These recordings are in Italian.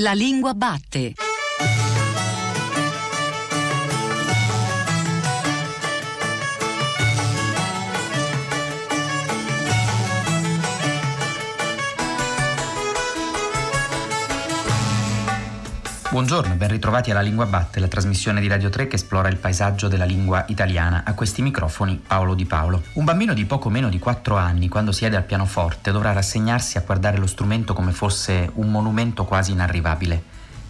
La lingua batte. Buongiorno e ben ritrovati alla Lingua Batte, la trasmissione di Radio 3 che esplora il paesaggio della lingua italiana. A questi microfoni Paolo Di Paolo. Un bambino di poco meno di 4 anni, quando siede al pianoforte, dovrà rassegnarsi a guardare lo strumento come fosse un monumento quasi inarrivabile.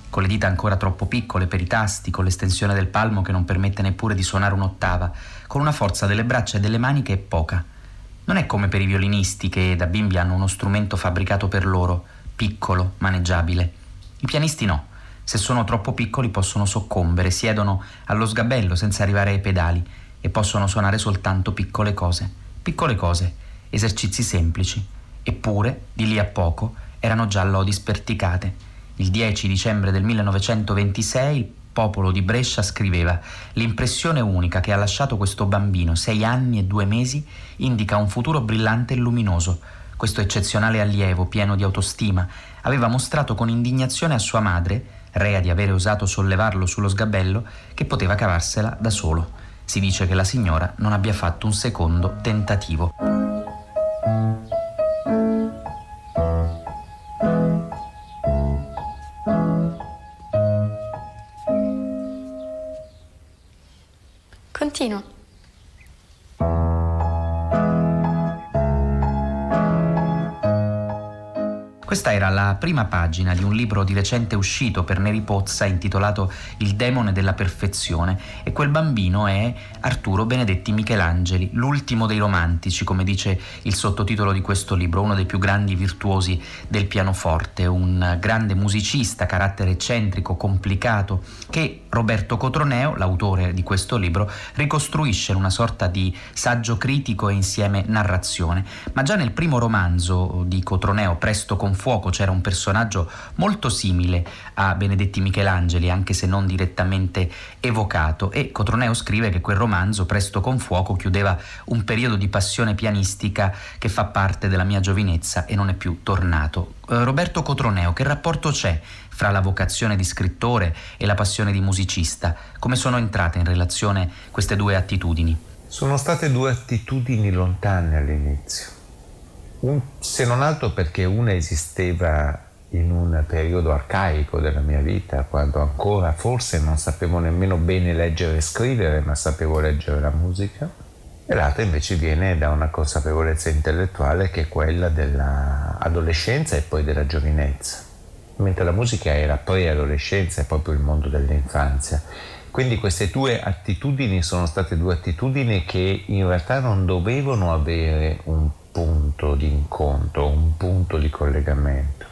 Con le dita ancora troppo piccole per i tasti, con l'estensione del palmo che non permette neppure di suonare un'ottava, con una forza delle braccia e delle mani che è poca. Non è come per i violinisti che da bimbi hanno uno strumento fabbricato per loro, piccolo, maneggiabile. I pianisti no. Se sono troppo piccoli possono soccombere, siedono allo sgabello senza arrivare ai pedali e possono suonare soltanto piccole cose, esercizi semplici. Eppure, di lì a poco, erano già lodi sperticate. Il 10 dicembre del 1926 il Popolo di Brescia scriveva: «L'impressione unica che ha lasciato questo bambino, 6 anni e 2 mesi, indica un futuro brillante e luminoso. Questo eccezionale allievo, pieno di autostima, aveva mostrato con indignazione a sua madre, rea di avere osato sollevarlo sullo sgabello, che poteva cavarsela da solo. Si dice che la signora non abbia fatto un secondo tentativo». Continua. Questa era la prima pagina di un libro di recente uscito per Neri Pozza intitolato Il Demone della Perfezione, e quel bambino è Arturo Benedetti Michelangeli, l'ultimo dei romantici, come dice il sottotitolo di questo libro, uno dei più grandi virtuosi del pianoforte, un grande musicista, carattere eccentrico, complicato, che Roberto Cotroneo, l'autore di questo libro, ricostruisce in una sorta di saggio critico e insieme narrazione. Ma già nel primo romanzo di Cotroneo, Presto con fuoco, c'era un personaggio molto simile a Benedetti Michelangeli, anche se non direttamente evocato, e Cotroneo scrive che quel romanzo, Presto con fuoco, chiudeva un periodo di passione pianistica che fa parte della mia giovinezza e non è più tornato. Roberto Cotroneo, che rapporto c'è fra la vocazione di scrittore e la passione di musicista? Come sono entrate in relazione queste due attitudini? Sono state due attitudini lontane all'inizio. Se non altro perché una esisteva in un periodo arcaico della mia vita, quando ancora forse non sapevo nemmeno bene leggere e scrivere, ma sapevo leggere la musica, e l'altra invece viene da una consapevolezza intellettuale che è quella dell'adolescenza e poi della giovinezza, mentre la musica era pre-adolescenza e proprio il mondo dell'infanzia. Quindi queste due attitudini sono state due attitudini che in realtà non dovevano avere un punto di incontro, un punto di collegamento,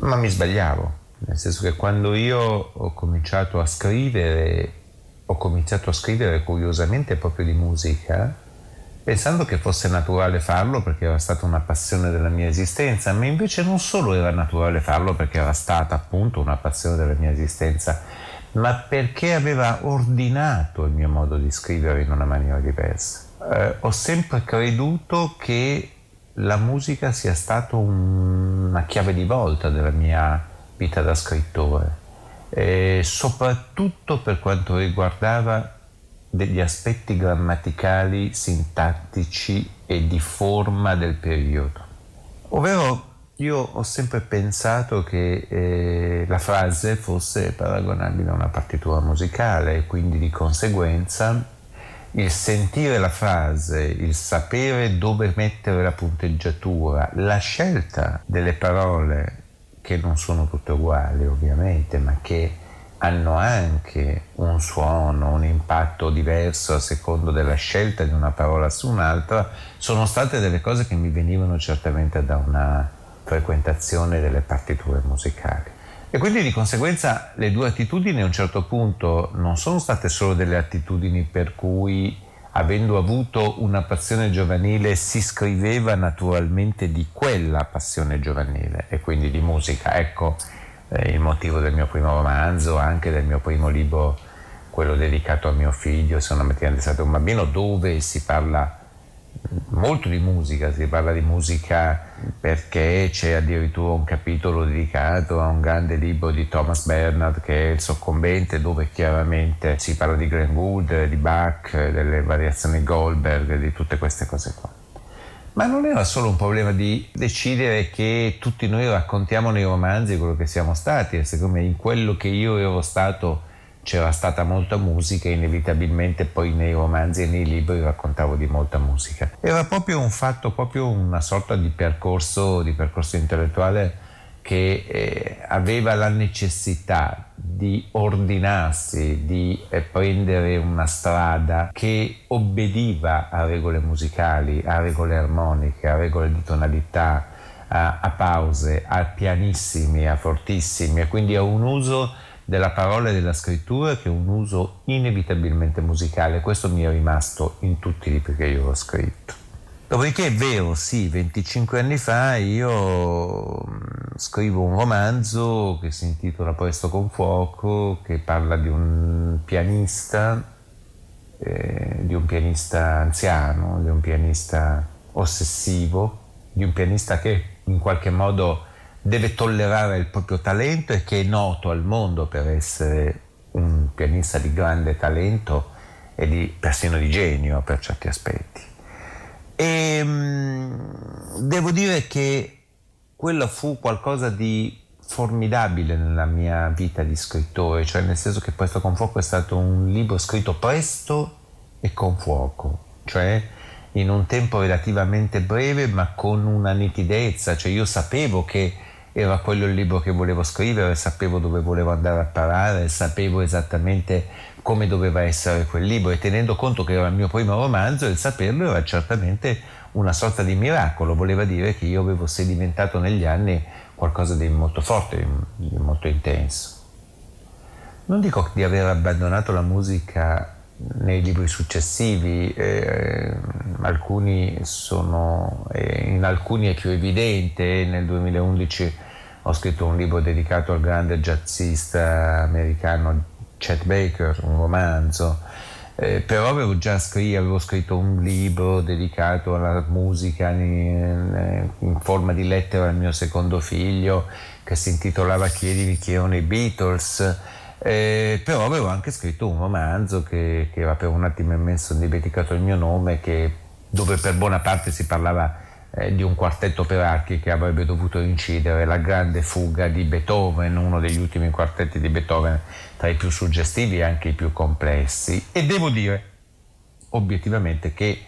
ma mi sbagliavo, nel senso che quando io ho cominciato a scrivere curiosamente proprio di musica, pensando che fosse naturale farlo perché era stata una passione della mia esistenza, ma invece non solo era naturale farlo perché era stata appunto una passione della mia esistenza, ma perché aveva ordinato il mio modo di scrivere in una maniera diversa. Ho sempre creduto che la musica sia stata una chiave di volta della mia vita da scrittore, soprattutto per quanto riguardava degli aspetti grammaticali, sintattici e di forma del periodo. Ovvero, io ho sempre pensato che la frase fosse paragonabile a una partitura musicale, e quindi di conseguenza il sentire la frase, il sapere dove mettere la punteggiatura, la scelta delle parole, che non sono tutte uguali ovviamente, ma che hanno anche un suono, un impatto diverso a secondo della scelta di una parola su un'altra, sono state delle cose che mi venivano certamente da una frequentazione delle partiture musicali. E quindi di conseguenza le due attitudini a un certo punto non sono state solo delle attitudini per cui, avendo avuto una passione giovanile, si scriveva naturalmente di quella passione giovanile e quindi di musica. Ecco il motivo del mio primo romanzo, anche del mio primo libro, quello dedicato a mio figlio, Se una mattina è stato un bambino, dove si parla molto di musica, si parla di musica perché c'è addirittura un capitolo dedicato a un grande libro di Thomas Bernard che è Il soccombente, dove chiaramente si parla di Glenn Gould, di Bach, delle variazioni Goldberg, di tutte queste cose qua. Ma non era solo un problema di decidere che tutti noi raccontiamo nei romanzi quello che siamo stati, e siccome in quello che io ero stato c'era stata molta musica, inevitabilmente poi nei romanzi e nei libri raccontavo di molta musica. Era proprio un fatto, proprio una sorta di percorso intellettuale che aveva la necessità di ordinarsi, di prendere una strada che obbediva a regole musicali, a regole armoniche, a regole di tonalità, a pause, a pianissimi, a fortissimi, e quindi a un uso della parola e della scrittura che è un uso inevitabilmente musicale. Questo mi è rimasto in tutti i libri che io ho scritto. Dopodiché è vero, sì, 25 anni fa io scrivo un romanzo che si intitola Presto con fuoco, che parla di un pianista anziano, di un pianista ossessivo, di un pianista che in qualche modo deve tollerare il proprio talento e che è noto al mondo per essere un pianista di grande talento e persino di genio per certi aspetti. E devo dire che quello fu qualcosa di formidabile nella mia vita di scrittore, cioè nel senso che Presto con fuoco è stato un libro scritto presto e con fuoco, cioè in un tempo relativamente breve ma con una nitidezza, cioè io sapevo che era quello il libro che volevo scrivere, sapevo dove volevo andare a parare, sapevo esattamente come doveva essere quel libro, e tenendo conto che era il mio primo romanzo, il saperlo era certamente una sorta di miracolo, voleva dire che io avevo sedimentato negli anni qualcosa di molto forte, di molto intenso. Non dico di aver abbandonato la musica nei libri successivi, alcuni sono, in alcuni è più evidente. Nel 2011 ho scritto un libro dedicato al grande jazzista americano Chet Baker, un romanzo, però avevo scritto un libro dedicato alla musica in forma di lettera al mio secondo figlio, che si intitolava Chiedimi chi erano i Beatles, però avevo anche scritto un romanzo che era per un attimo immenso dimenticato il mio nome, dove per buona parte si parlava di un quartetto per archi che avrebbe dovuto incidere la grande fuga di Beethoven, uno degli ultimi quartetti di Beethoven, tra i più suggestivi e anche i più complessi. E devo dire obiettivamente che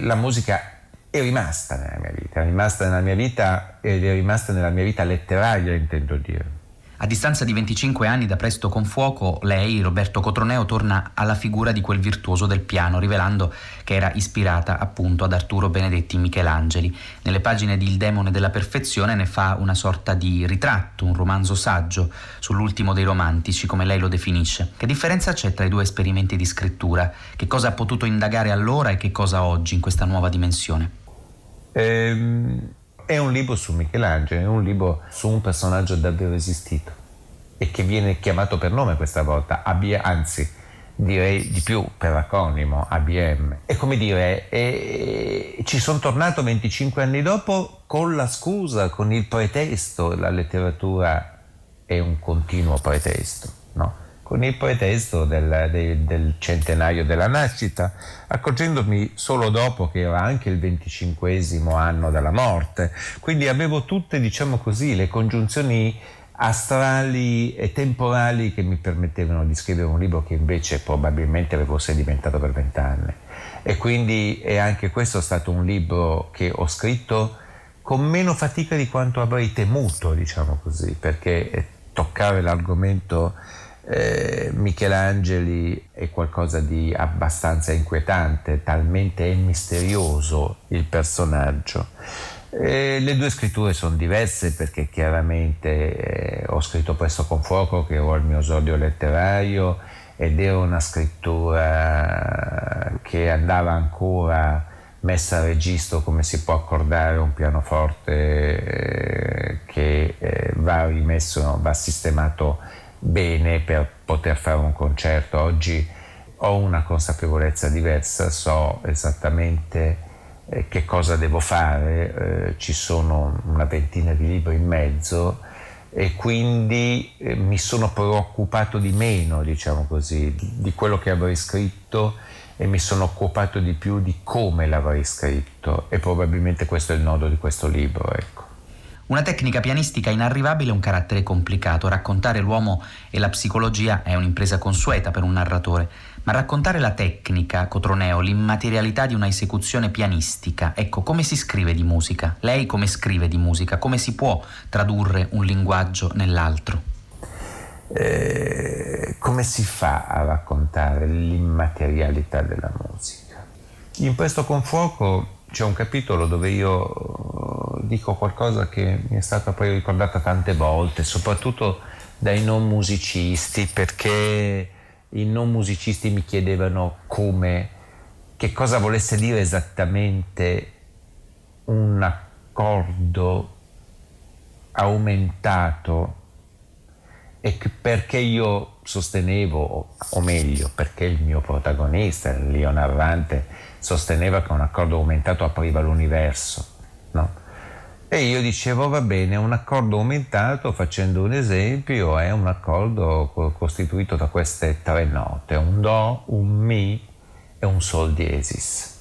la musica è rimasta nella mia vita, è rimasta nella mia vita, ed è rimasta nella mia vita letteraria, intendo dire. A distanza di 25 anni da Presto con fuoco, lei, Roberto Cotroneo, torna alla figura di quel virtuoso del piano, rivelando che era ispirata appunto ad Arturo Benedetti Michelangeli. Nelle pagine di Il Demone della Perfezione ne fa una sorta di ritratto, un romanzo saggio sull'ultimo dei romantici, come lei lo definisce. Che differenza c'è tra i due esperimenti di scrittura? Che cosa ha potuto indagare allora e che cosa oggi in questa nuova dimensione? È un libro su Michelangelo, è un libro su un personaggio davvero esistito e che viene chiamato per nome questa volta, anzi direi di più, per acronimo, ABM. È come dire, ci sono tornato 25 anni dopo con la scusa, con il pretesto, la letteratura è un continuo pretesto, no? Con il pretesto del centenario della nascita, accorgendomi solo dopo che era anche il 25° anno dalla morte, quindi avevo tutte, diciamo così, le congiunzioni astrali e temporali che mi permettevano di scrivere un libro che invece probabilmente avevo sedimentato per 20 anni, e quindi è anche questo stato un libro che ho scritto con meno fatica di quanto avrei temuto, diciamo così, perché toccare l'argomento Michelangeli è qualcosa di abbastanza inquietante, talmente è misterioso il personaggio. Le due scritture sono diverse, perché chiaramente ho scritto Presto con fuoco, che ho il mio esordio letterario, ed era una scrittura che andava ancora messa a registro, come si può accordare un pianoforte che va rimesso, va sistemato bene per poter fare un concerto. Oggi ho una consapevolezza diversa, so esattamente che cosa devo fare, ci sono una ventina di libri in mezzo e quindi mi sono preoccupato di meno, diciamo così, di quello che avrei scritto e mi sono occupato di più di come l'avrei scritto, e probabilmente questo è il nodo di questo libro, ecco. Una tecnica pianistica inarrivabile e un carattere complicato. Raccontare l'uomo e la psicologia è un'impresa consueta per un narratore, ma raccontare la tecnica, Cotroneo, l'immaterialità di una esecuzione pianistica. Ecco, come si scrive di musica? Lei come scrive di musica? Come si può tradurre un linguaggio nell'altro? Come si fa a raccontare l'immaterialità della musica? In Presto con fuoco c'è un capitolo dove io dico qualcosa che mi è stata poi ricordata tante volte, soprattutto dai non musicisti, perché i non musicisti mi chiedevano che cosa volesse dire esattamente un accordo aumentato, e perché io sostenevo, o meglio, perché il mio protagonista, il Lio narrante, sosteneva che un accordo aumentato apriva l'universo, no? E io dicevo, va bene, un accordo aumentato, facendo un esempio, è un accordo costituito da queste tre note, un do, un mi e un sol diesis.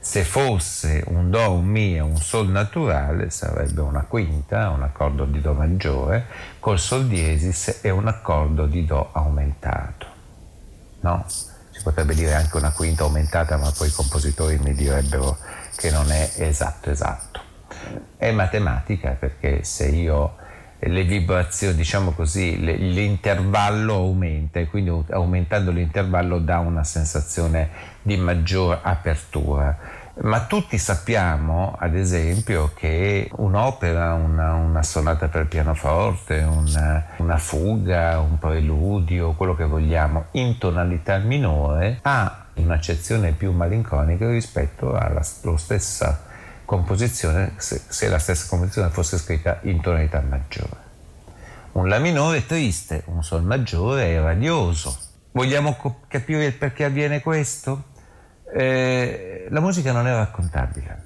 Se fosse un do, un mi e un sol naturale, sarebbe una quinta, un accordo di do maggiore col sol diesis e un accordo di do aumentato, no? Potrebbe dire anche una quinta aumentata, ma poi i compositori mi direbbero che non è esatto. È matematica, perché se io le vibrazioni, diciamo così, l'intervallo aumenta, e quindi aumentando l'intervallo dà una sensazione di maggior apertura. Ma tutti sappiamo, ad esempio, che un'opera, una sonata per pianoforte, una fuga, un preludio, quello che vogliamo, in tonalità minore, ha un'accezione più malinconica rispetto alla stessa composizione, se la stessa composizione fosse scritta in tonalità maggiore. Un La minore è triste, un Sol maggiore è radioso. Vogliamo capire il perché avviene questo? La musica non è raccontabile.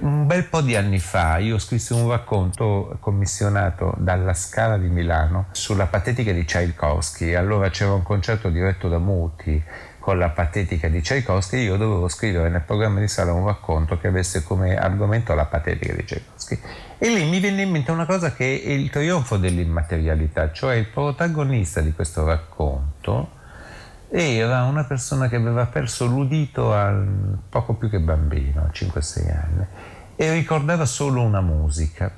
Un bel po' di anni fa io scrissi un racconto commissionato dalla Scala di Milano sulla Patetica di Čajkovskij. Allora c'era un concerto diretto da Muti con la Patetica di Čajkovskij, io dovevo scrivere nel programma di sala un racconto che avesse come argomento la Patetica di Čajkovskij, e lì mi venne in mente una cosa che è il trionfo dell'immaterialità, cioè il protagonista di questo racconto era una persona che aveva perso l'udito al poco più che bambino, 5-6 anni, e ricordava solo una musica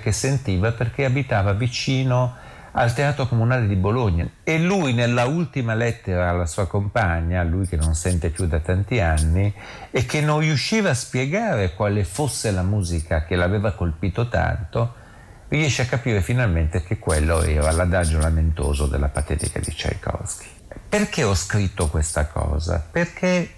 che sentiva perché abitava vicino al Teatro Comunale di Bologna, e lui nella ultima lettera alla sua compagna, lui che non sente più da tanti anni e che non riusciva a spiegare quale fosse la musica che l'aveva colpito tanto, riesce a capire finalmente che quello era l'adagio lamentoso della Patetica di Čajkovskij. Perché ho scritto questa cosa? Perché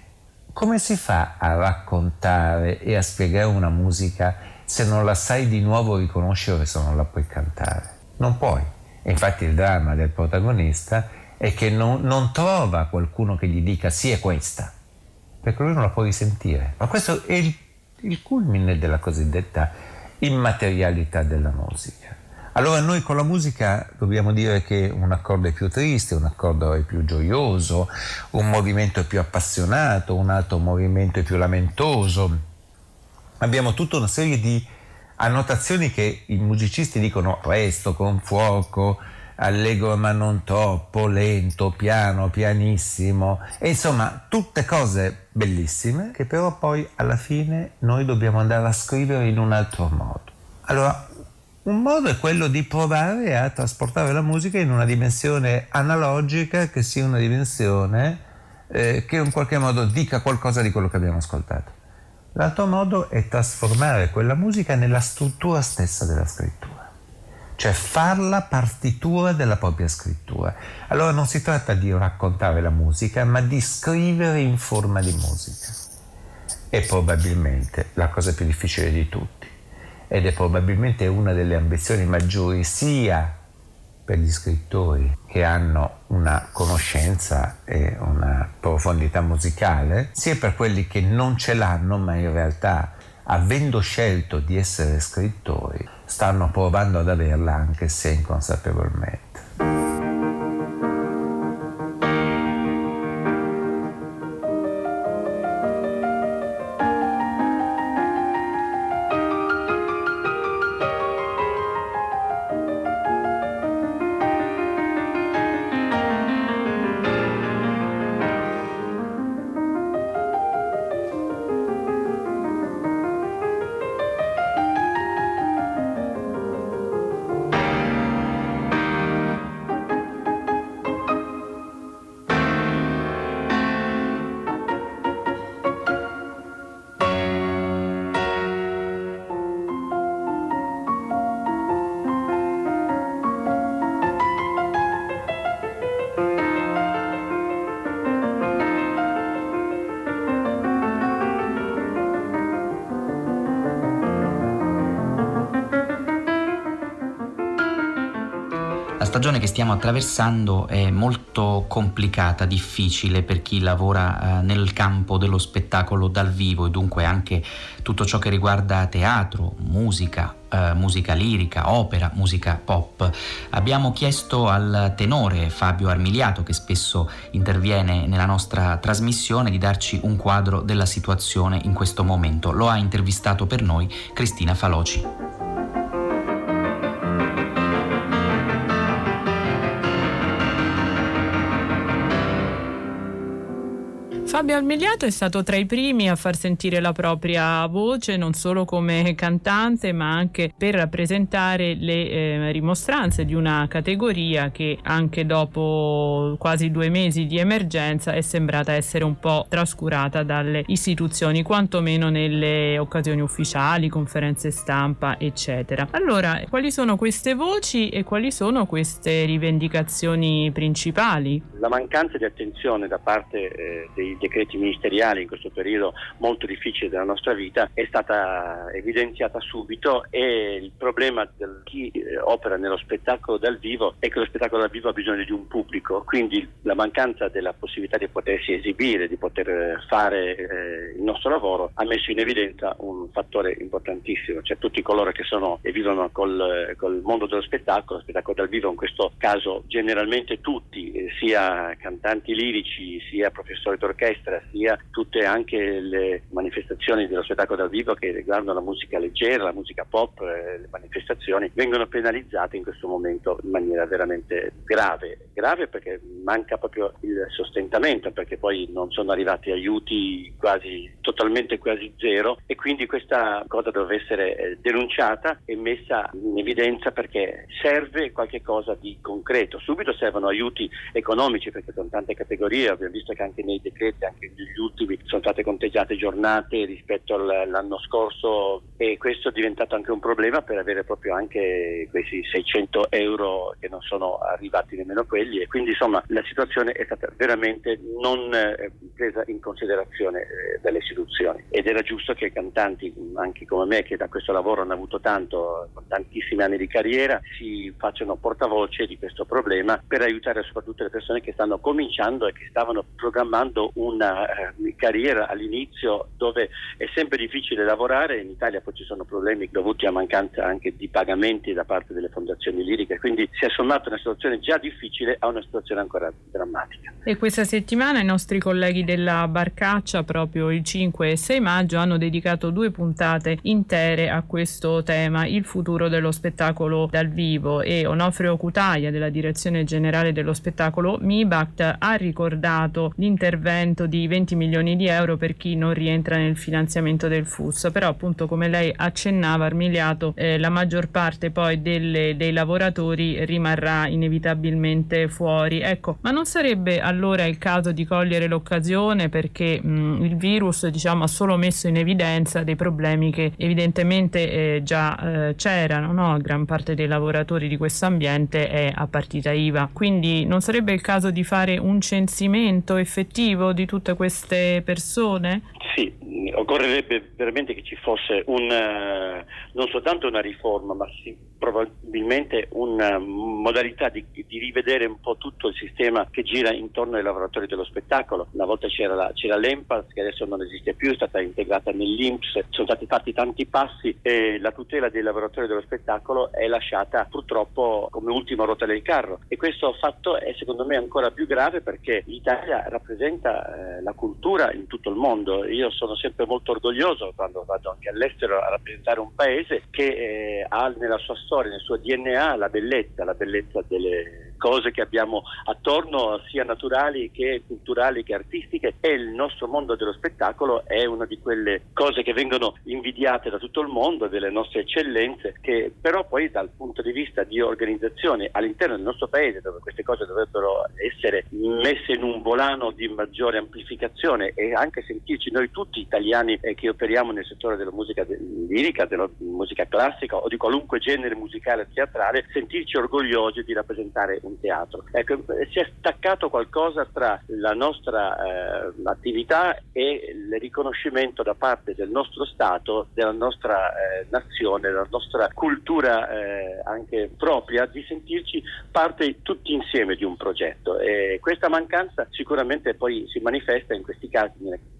come si fa a raccontare e a spiegare una musica se non la sai di nuovo riconoscere, se non la puoi cantare? Non puoi. E infatti il dramma del protagonista è che non trova qualcuno che gli dica sì, è questa, perché lui non la può risentire. Ma questo è il culmine della cosiddetta immaterialità della musica. Allora noi con la musica dobbiamo dire che un accordo è più triste, un accordo è più gioioso, un movimento è più appassionato, un altro movimento è più lamentoso. Abbiamo tutta una serie di annotazioni che i musicisti dicono presto, con fuoco, allegro ma non troppo, lento, piano, pianissimo, e insomma tutte cose bellissime che però poi alla fine noi dobbiamo andare a scrivere in un altro modo. Allora, un modo è quello di provare a trasportare la musica in una dimensione analogica, che sia una dimensione che in qualche modo dica qualcosa di quello che abbiamo ascoltato. L'altro modo è trasformare quella musica nella struttura stessa della scrittura, cioè farla partitura della propria scrittura. Allora non si tratta di raccontare la musica, ma di scrivere in forma di musica. È probabilmente la cosa più difficile di tutti, ed è probabilmente una delle ambizioni maggiori sia per gli scrittori che hanno una conoscenza e una profondità musicale, sia per quelli che non ce l'hanno, ma in realtà, avendo scelto di essere scrittori, stanno provando ad averla anche se inconsapevolmente. La stagione che stiamo attraversando è molto complicata, difficile per chi lavora nel campo dello spettacolo dal vivo e dunque anche tutto ciò che riguarda teatro, musica, musica lirica, opera, musica pop. Abbiamo chiesto al tenore Fabio Armiliato, che spesso interviene nella nostra trasmissione, di darci un quadro della situazione in questo momento. Lo ha intervistato per noi Cristina Faloci. Fabio Armiliato è stato tra i primi a far sentire la propria voce, non solo come cantante ma anche per rappresentare le rimostranze di una categoria che anche dopo quasi 2 mesi di emergenza è sembrata essere un po' trascurata dalle istituzioni, quantomeno nelle occasioni ufficiali, conferenze stampa eccetera. Allora, quali sono queste voci e quali sono queste rivendicazioni principali? La mancanza di attenzione da parte dei decreti ministeriali in questo periodo molto difficile della nostra vita è stata evidenziata subito, e il problema di chi opera nello spettacolo dal vivo è che lo spettacolo dal vivo ha bisogno di un pubblico, quindi la mancanza della possibilità di potersi esibire, di poter fare il nostro lavoro, ha messo in evidenza un fattore importantissimo, cioè tutti coloro che sono e vivono col mondo dello spettacolo, spettacolo dal vivo in questo caso generalmente tutti, sia cantanti lirici, sia professori d'orchestra, sia tutte anche le manifestazioni dello spettacolo dal vivo che riguardano la musica leggera, la musica pop, le manifestazioni, vengono penalizzate in questo momento in maniera veramente grave, perché manca proprio il sostentamento, perché poi non sono arrivati aiuti quasi zero, e quindi questa cosa doveva essere denunciata e messa in evidenza, perché serve qualche cosa di concreto. Subito servono aiuti economici, perché sono tante categorie, abbiamo visto che anche nei decreti, anche negli ultimi, sono state conteggiate giornate rispetto all'anno scorso, e questo è diventato anche un problema per avere proprio anche questi 600 euro che non sono arrivati nemmeno quelli, e quindi insomma la situazione è stata veramente non presa in considerazione dalle istituzioni, ed era giusto che cantanti anche come me, che da questo lavoro hanno avuto tanto, tantissimi anni di carriera, si facciano portavoce di questo problema per aiutare soprattutto le persone che stanno cominciando e che stavano programmando una carriera all'inizio, dove è sempre difficile lavorare. In Italia poi ci sono problemi dovuti a mancanza anche di pagamenti da parte delle fondazioni liriche, quindi si è sommata una situazione già difficile a una situazione ancora drammatica. E questa settimana i nostri colleghi della Barcaccia, proprio il 5 e 6 maggio, hanno dedicato 2 puntate intere a questo tema, il futuro dello spettacolo dal vivo, e Onofrio Cutaia della Direzione Generale dello Spettacolo MIBACT ha ricordato l'intervento di 20 milioni di euro per chi non rientra nel finanziamento del FUS, però appunto, come lei accennava Armiliato, la maggior parte poi dei lavoratori rimarrà inevitabilmente fuori. Ecco, ma non sarebbe allora il caso di cogliere l'occasione, perché il virus ha solo messo in evidenza dei problemi che evidentemente già c'erano, no? Gran parte dei lavoratori di questo ambiente è a partita IVA, quindi non sarebbe il caso di fare un censimento effettivo di tutte queste persone? Sì, occorrerebbe veramente che ci fosse non soltanto una riforma, ma probabilmente un modalità di rivedere un po' tutto il sistema che gira intorno ai lavoratori dello spettacolo. Una volta c'era l'ENPAS, che adesso non esiste più, è stata integrata nell'INPS, sono stati fatti tanti passi e la tutela dei lavoratori dello spettacolo è lasciata purtroppo come ultima ruota del carro, e questo fatto è secondo me ancora più grave perché l'Italia rappresenta la cultura in tutto il mondo. Io sono sempre molto orgoglioso quando vado anche all'estero a rappresentare un paese che ha nella sua storia, nel suo DNA, la bellezza delle cose che abbiamo attorno, sia naturali che culturali che artistiche, e il nostro mondo dello spettacolo è una di quelle cose che vengono invidiate da tutto il mondo, delle nostre eccellenze, che però poi dal punto di vista di organizzazione all'interno del nostro paese, dove queste cose dovrebbero essere messe in un volano di maggiore amplificazione e anche sentirci noi tutti italiani che operiamo nel settore della musica lirica, della musica classica o di qualunque genere musicale o teatrale, sentirci orgogliosi di rappresentare teatro. Ecco, si è staccato qualcosa tra la nostra attività e il riconoscimento da parte del nostro Stato, della nostra nazione, della nostra cultura anche propria, di sentirci parte tutti insieme di un progetto, e questa mancanza sicuramente poi si manifesta in questi casi,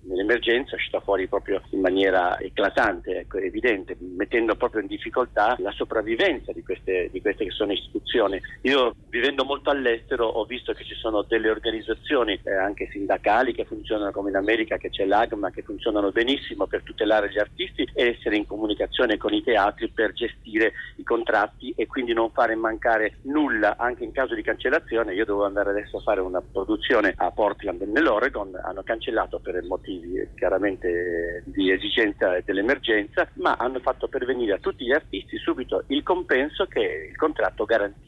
nell'emergenza è uscita fuori proprio in maniera eclatante, ecco, evidente, mettendo proprio in difficoltà la sopravvivenza di queste che sono istituzioni. Io, vivendo molto all'estero, ho visto che ci sono delle organizzazioni anche sindacali che funzionano, come in America che c'è l'AGMA, che funzionano benissimo per tutelare gli artisti e essere in comunicazione con i teatri per gestire i contratti e quindi non fare mancare nulla anche in caso di cancellazione. Io dovevo andare adesso a fare una produzione a Portland nell'Oregon, hanno cancellato per motivi chiaramente di esigenza e dell'emergenza, ma hanno fatto pervenire a tutti gli artisti subito il compenso che il contratto garantiva.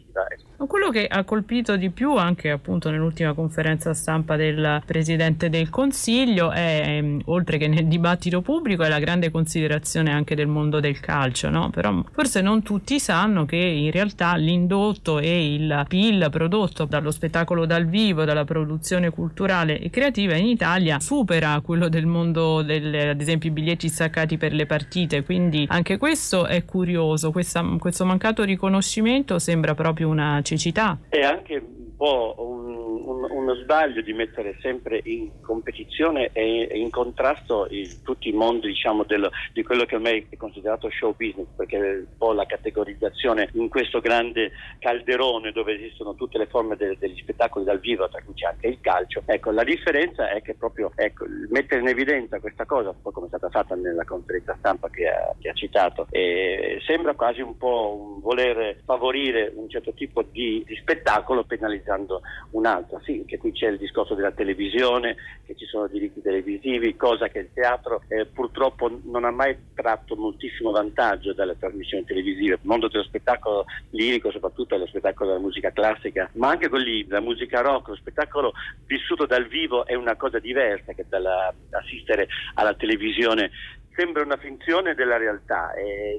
Quello che ha colpito di più, anche appunto nell'ultima conferenza stampa del Presidente del Consiglio, è, oltre che nel dibattito pubblico, è la grande considerazione anche del mondo del calcio, no? Però forse non tutti sanno che in realtà l'indotto e il PIL prodotto dallo spettacolo dal vivo, dalla produzione culturale e creativa in Italia, supera quello del mondo ad esempio i biglietti staccati per le partite, quindi anche questo è curioso. Questo mancato riconoscimento sembra proprio una cecità. È anche un po' uno sbaglio di mettere sempre in competizione e in contrasto tutti i mondi, diciamo, di quello che ormai è considerato show business, perché è un po' la categorizzazione in questo grande calderone dove esistono tutte le forme degli spettacoli dal vivo, tra cui c'è anche il calcio. Ecco, la differenza è che proprio, ecco, mettere in evidenza questa cosa, un po' come è stata fatta nella conferenza stampa che ha citato, sembra quasi un po' un voler favorire un certo tipo di spettacolo penalizzando un altro. Sì, che qui c'è il discorso della televisione, che ci sono diritti televisivi, cosa che il teatro purtroppo non ha mai tratto moltissimo vantaggio dalle trasmissioni televisive. Il mondo dello spettacolo lirico, soprattutto dello spettacolo della musica classica, ma anche con la musica rock, lo spettacolo vissuto dal vivo è una cosa diversa che dall'assistere alla televisione. Sembra una finzione della realtà,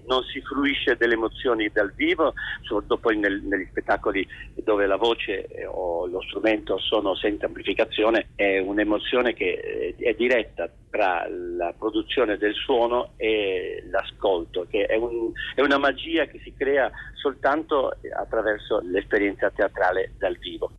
non si fruisce delle emozioni dal vivo, soprattutto poi negli spettacoli dove la voce o lo strumento sono senza amplificazione. È un'emozione che è diretta tra la produzione del suono e l'ascolto, che è una magia che si crea soltanto attraverso l'esperienza teatrale dal vivo.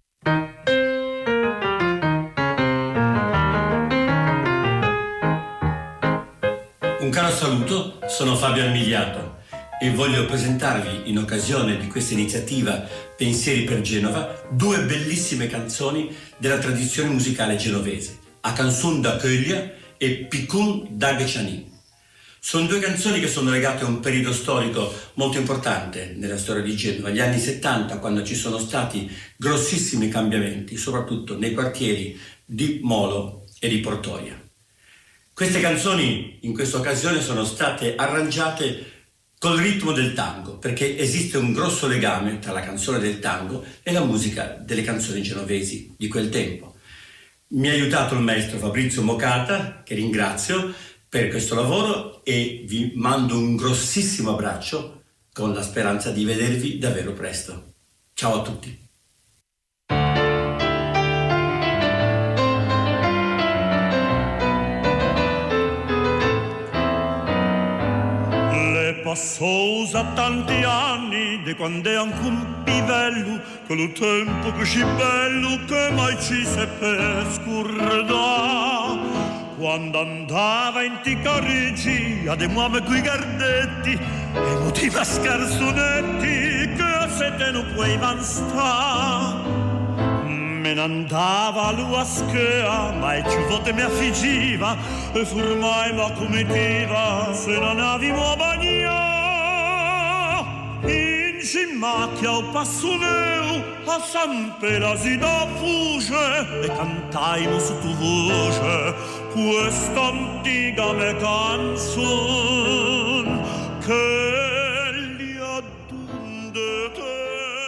Un caro saluto, sono Fabio Armiliato e voglio presentarvi, in occasione di questa iniziativa Pensieri per Genova, due bellissime canzoni della tradizione musicale genovese, A Canzun da Coglia e Picun da Geciani. Sono due canzoni che sono legate a un periodo storico molto importante nella storia di Genova, gli anni 70, quando ci sono stati grossissimi cambiamenti, soprattutto nei quartieri di Molo e di Portoia. Queste canzoni in questa occasione sono state arrangiate col ritmo del tango, perché esiste un grosso legame tra la canzone del tango e la musica delle canzoni genovesi di quel tempo. Mi ha aiutato il maestro Fabrizio Mocata, che ringrazio per questo lavoro, e vi mando un grossissimo abbraccio con la speranza di vedervi davvero presto. Ciao a tutti. passosa tanti anni di quando è ancora pivello, con il tempo così bello che mai ci seppe scordare. Quando andava in Ticarigi ad emuame coi gardetti e motiva scarsonetti che a sete non puoi manstare. Me n'andava alla schea, ma più volte mi affiggiva, e formai la comitiva se non avevo a bagnare. In cimacchia o passoneo, a San Pelasino fugge, e cantaimo su tu voce questa antica me canzone che...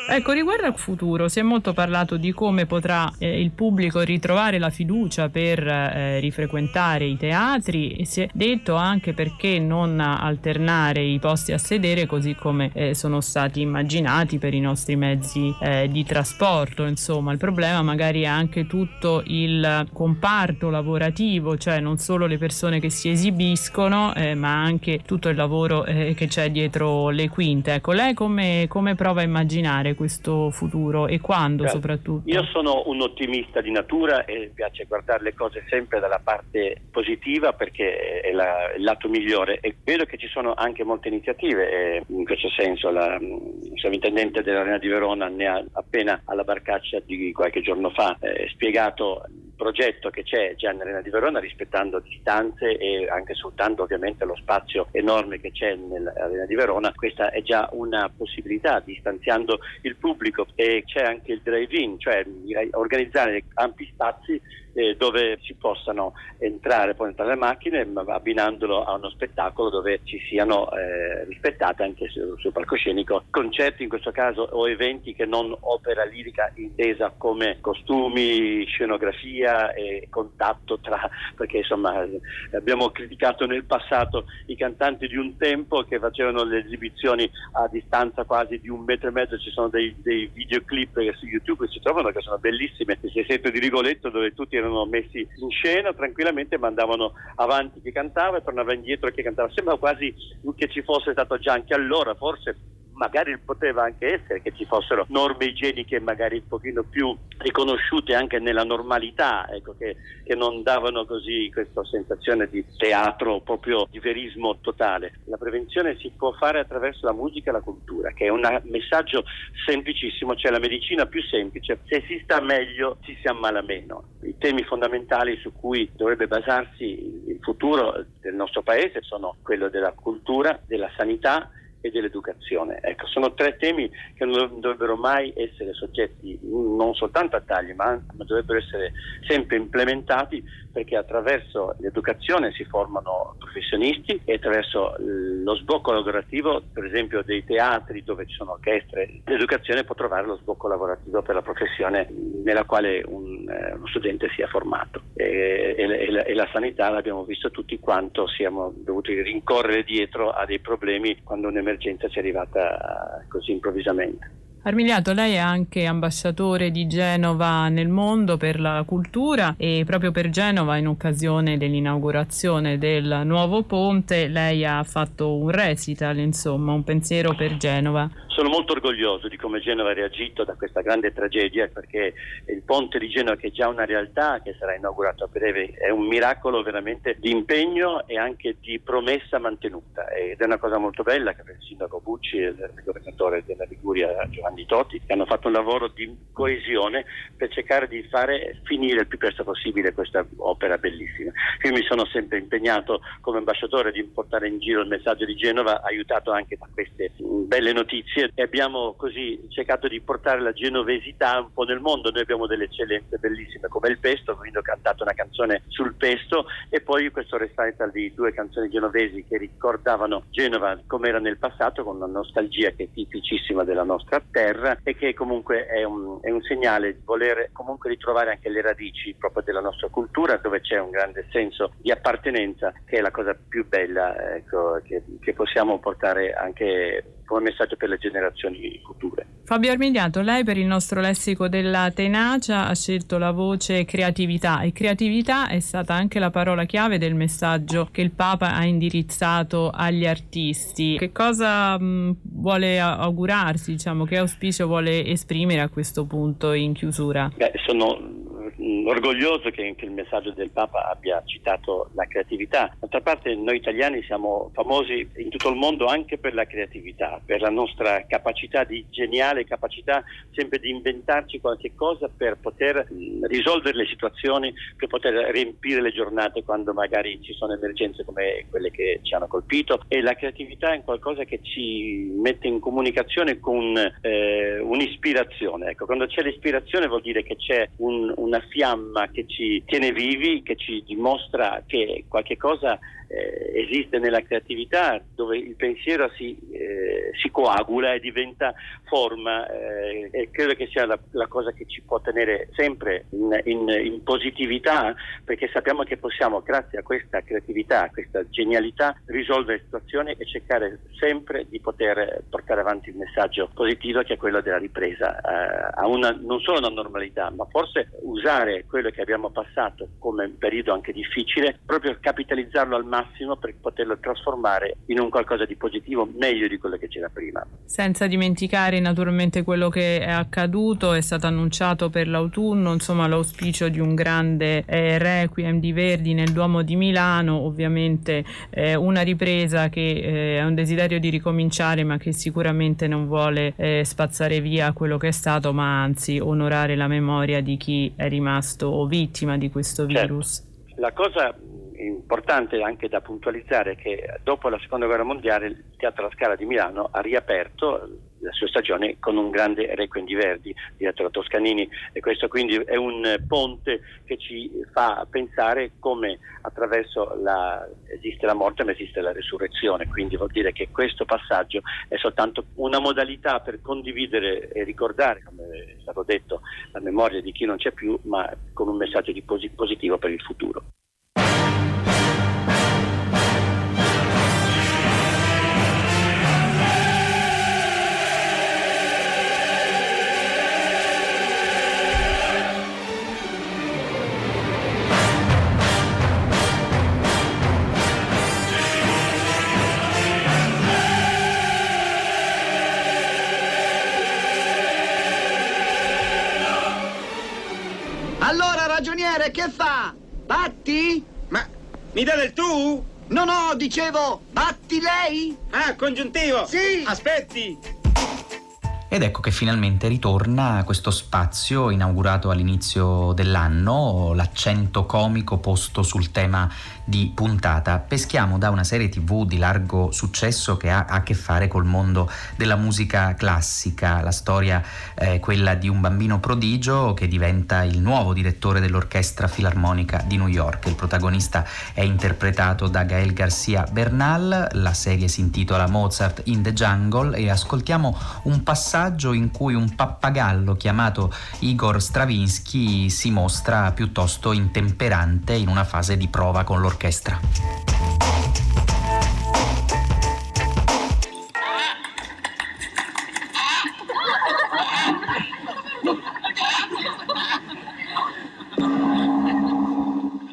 Ecco, riguardo al futuro, si è molto parlato di come potrà il pubblico ritrovare la fiducia per rifrequentare i teatri, e si è detto anche perché non alternare i posti a sedere così come sono stati immaginati per i nostri mezzi di trasporto. Insomma, il problema magari è anche tutto il comparto lavorativo, cioè non solo le persone che si esibiscono ma anche tutto il lavoro che c'è dietro le quinte. Ecco, lei come prova a immaginare questo futuro e quando? Beh, soprattutto io sono un ottimista di natura e mi piace guardare le cose sempre dalla parte positiva, perché è il lato migliore, e vedo che ci sono anche molte iniziative in questo senso. Il sovrintendente dell'Arena di Verona ne ha appena, alla Barcaccia di qualche giorno fa, spiegato il progetto che c'è già nell'Arena di Verona, rispettando distanze e anche soltanto ovviamente lo spazio enorme che c'è nell'Arena di Verona. Questa è già una possibilità, distanziando il pubblico, e c'è anche il drive-in, cioè organizzare ampi spazi dove si possano entrare le macchine, abbinandolo a uno spettacolo dove ci siano rispettate anche sul palcoscenico concerti, in questo caso, o eventi che non opera lirica intesa come costumi, scenografia e contatto tra, perché insomma abbiamo criticato nel passato i cantanti di un tempo che facevano le esibizioni a distanza quasi di 1,5 metri. Ci sono dei videoclip su YouTube che si trovano, che sono bellissime, si sente di Rigoletto, dove tutti erano messi in scena tranquillamente, ma andavano avanti chi cantava e tornava indietro chi cantava. Sembra quasi che ci fosse stato già anche allora, forse magari poteva anche essere che ci fossero norme igieniche magari un pochino più riconosciute anche nella normalità, ecco, che non davano così questa sensazione di teatro, proprio di verismo totale. La prevenzione si può fare attraverso la musica e la cultura, che è un messaggio semplicissimo, cioè la medicina più semplice: se si sta meglio ci si ammala meno. I temi fondamentali su cui dovrebbe basarsi il futuro del nostro paese sono quello della cultura, della sanità e dell'educazione. Ecco, sono tre temi che non dovrebbero mai essere soggetti non soltanto a tagli, ma dovrebbero essere sempre implementati, perché attraverso l'educazione si formano professionisti, e attraverso lo sbocco lavorativo, per esempio dei teatri dove ci sono orchestre, l'educazione può trovare lo sbocco lavorativo per la professione nella quale uno studente sia formato. E la sanità, l'abbiamo visto tutti quanto siamo dovuti rincorrere dietro a dei problemi quando un'emergenza ci è arrivata così improvvisamente. Armiliato, lei è anche ambasciatore di Genova nel mondo per la cultura, e proprio per Genova, in occasione dell'inaugurazione del nuovo ponte, lei ha fatto un recital, insomma, un pensiero per Genova. Sono molto orgoglioso di come Genova ha reagito da questa grande tragedia, perché il ponte di Genova, che è già una realtà, che sarà inaugurato a breve, è un miracolo veramente di impegno e anche di promessa mantenuta, ed è una cosa molto bella che il sindaco Bucci e il governatore della Liguria Giovanni Toti, che hanno fatto un lavoro di coesione per cercare di fare finire il più presto possibile questa opera bellissima. Io mi sono sempre impegnato come ambasciatore di portare in giro il messaggio di Genova, aiutato anche da queste belle notizie, e abbiamo così cercato di portare la genovesità un po' nel mondo. Noi abbiamo delle eccellenze bellissime come il pesto, quindi ho cantato una canzone sul pesto, e poi questo recital di 2 canzoni genovesi che ricordavano Genova come era nel passato, con una nostalgia che è tipicissima della nostra terra, e che comunque è un segnale di voler comunque ritrovare anche le radici proprio della nostra cultura, dove c'è un grande senso di appartenenza, che è la cosa più bella, ecco, che possiamo portare anche come messaggio per le generazioni future. Fabio Armiliato, lei per il nostro lessico della tenacia ha scelto la voce creatività, e creatività è stata anche la parola chiave del messaggio che il Papa ha indirizzato agli artisti. Che cosa vuole augurarsi, diciamo, che auspicio vuole esprimere a questo punto in chiusura? Beh, sono orgoglioso che il messaggio del Papa abbia citato la creatività. D'altra parte noi italiani siamo famosi in tutto il mondo anche per la creatività, per la nostra capacità di capacità sempre di inventarci qualche cosa per poter risolvere le situazioni, per poter riempire le giornate quando magari ci sono emergenze come quelle che ci hanno colpito. E la creatività è qualcosa che ci mette in comunicazione con un'ispirazione. Ecco, quando c'è l'ispirazione vuol dire che c'è una fiamma che ci tiene vivi, che ci dimostra che qualche cosa esiste nella creatività, dove il pensiero si coagula e diventa forma, e credo che sia la cosa che ci può tenere sempre in positività, perché sappiamo che possiamo, grazie a questa creatività, a questa genialità, risolvere situazioni e cercare sempre di poter portare avanti il messaggio positivo, che è quello della ripresa a non solo una normalità, ma forse usare quello che abbiamo passato come un periodo anche difficile, proprio capitalizzarlo al massimo per poterlo trasformare in un qualcosa di positivo, meglio di quello che c'era prima. Senza dimenticare naturalmente quello che è accaduto, è stato annunciato per l'autunno, insomma, l'auspicio di un grande requiem di Verdi nel Duomo di Milano, ovviamente una ripresa che è un desiderio di ricominciare, ma che sicuramente non vuole spazzare via quello che è stato, ma anzi onorare la memoria di chi è rimasto vittima di questo virus. Certo. La cosa importante anche da puntualizzare è che dopo la seconda guerra mondiale il Teatro La Scala di Milano ha riaperto la sua stagione con un grande requiem di Verdi diretto da Toscanini, e questo quindi è un ponte che ci fa pensare come attraverso esiste la morte ma esiste la resurrezione, quindi vuol dire che questo passaggio è soltanto una modalità per condividere e ricordare, come è stato detto, la memoria di chi non c'è più, ma con un messaggio di positivo per il futuro. Che fa? Batti? Ma mi dà del tu? No, dicevo, batti lei? Ah, congiuntivo! Sì! Aspetti! Ed ecco che finalmente ritorna questo spazio inaugurato all'inizio dell'anno, l'accento comico posto sul tema di puntata. Peschiamo da una serie TV di largo successo che ha a che fare col mondo della musica classica. La storia è quella di un bambino prodigio che diventa il nuovo direttore dell'Orchestra Filarmonica di New York. Il protagonista è interpretato da Gael Garcia Bernal. La serie si intitola Mozart in the Jungle e ascoltiamo un passaggio in cui un pappagallo chiamato Igor Stravinsky si mostra piuttosto intemperante in una fase di prova con l'orchestra.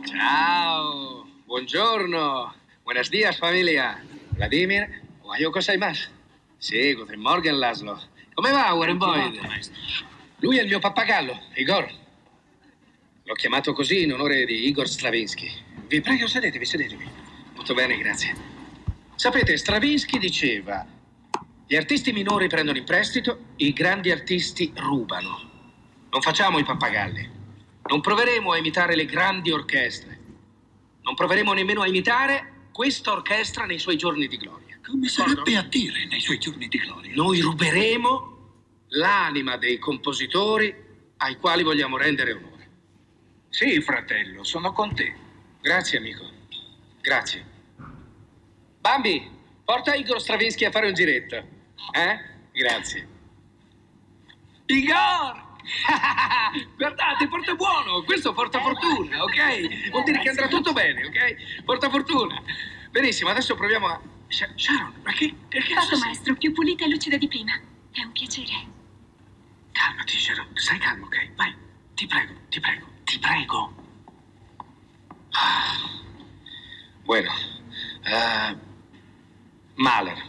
Ciao, buongiorno, buenos días familia. Vladimir, o hay cosa más? Sì, Guten Morgen Laszlo. Come va Warren Boyd? Lui è il mio pappagallo, Igor. L'ho chiamato così in onore di Igor Stravinsky. Vi prego, sedetevi. Molto bene, grazie. Sapete, Stravinsky diceva: gli artisti minori prendono in prestito, i grandi artisti rubano. Non facciamo i pappagalli. Non proveremo a imitare le grandi orchestre. Non proveremo nemmeno a imitare questa orchestra nei suoi giorni di gloria. Come sarebbe a dire nei suoi giorni di gloria? Noi ruberemo l'anima dei compositori ai quali vogliamo rendere onore. Sì, fratello, sono con te. Grazie, amico. Grazie. Bambi, porta Igor Stravinsky a fare un giretto. Grazie. Igor! Guardate, porta buono. Questo porta fortuna, ok? Vuol dire che andrà tutto bene, ok? Porta fortuna. Benissimo, adesso proviamo a... Sharon, ma che? Perché? Fatto, maestro, più pulita e lucida di prima. È un piacere. Calmati, Sharon. Stai calmo, ok? Vai. Ti prego, ti prego, ti prego. Ah. Bueno. Mahler.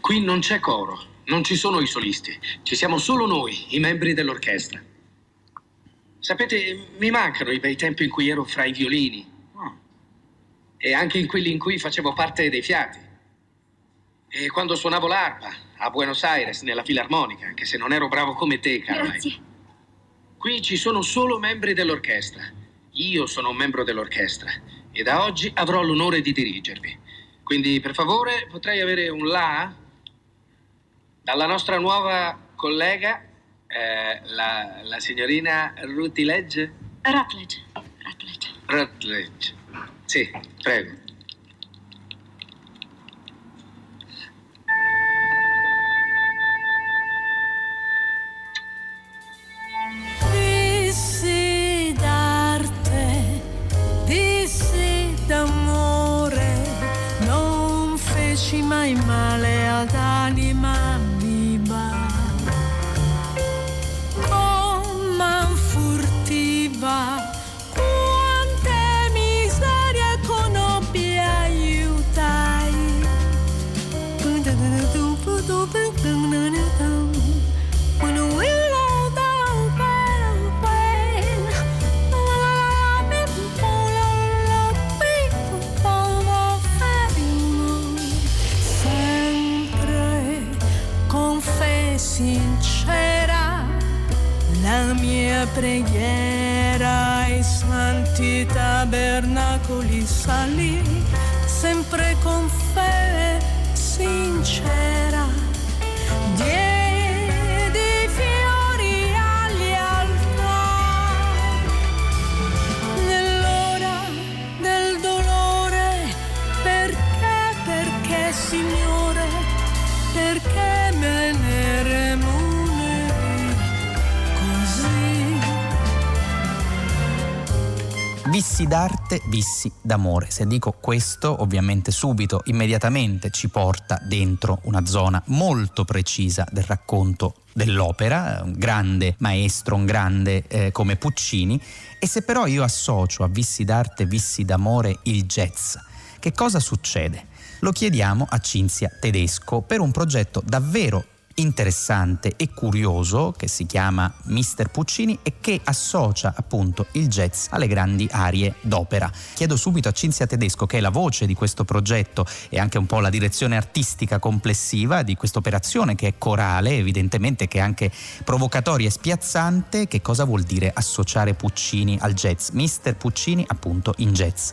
Qui non c'è coro, non ci sono i solisti. Ci siamo solo noi, i membri dell'orchestra. Sapete, mi mancano i bei tempi in cui ero fra i violini. E anche in quelli in cui facevo parte dei fiati. E quando suonavo l'arpa, a Buenos Aires, nella filarmonica, anche se non ero bravo come te, Caroline. Grazie. Qui ci sono solo membri dell'orchestra. Io sono un membro dell'orchestra e da oggi avrò l'onore di dirigervi. Quindi, per favore, potrei avere un la dalla nostra nuova collega, la signorina Rutledge? Rutledge. Rutledge. Rutledge. Sì, prego. Dissi d'arte, dissi d'amore, non feci mai male ad anima viva. Con man furtiva. Sincera, la mia preghiera ai santi tabernacoli salì, sempre con fede sincera. Diedi fiori agli altari, nell'ora del dolore, perché, perché Signore, perché me ne Vissi d'arte, vissi d'amore. Se dico questo, ovviamente subito, immediatamente ci porta dentro una zona molto precisa del racconto dell'opera, un grande maestro, un grande come Puccini. E se però io associo a vissi d'arte, vissi d'amore il jazz, che cosa succede? Lo chiediamo a Cinzia Tedesco per un progetto davvero interessante e curioso che si chiama Mister Puccini e che associa appunto il jazz alle grandi arie d'opera. Chiedo subito a Cinzia Tedesco, che è la voce di questo progetto e anche un po' la direzione artistica complessiva di questa operazione, che è corale evidentemente, che è anche provocatoria e spiazzante, che cosa vuol dire associare Puccini al jazz, Mister Puccini appunto in jazz.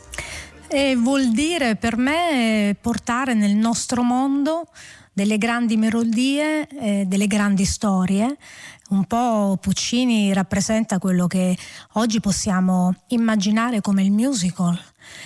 E vuol dire per me portare nel nostro mondo delle grandi melodie, delle grandi storie. Un po' Puccini rappresenta quello che oggi possiamo immaginare come il musical.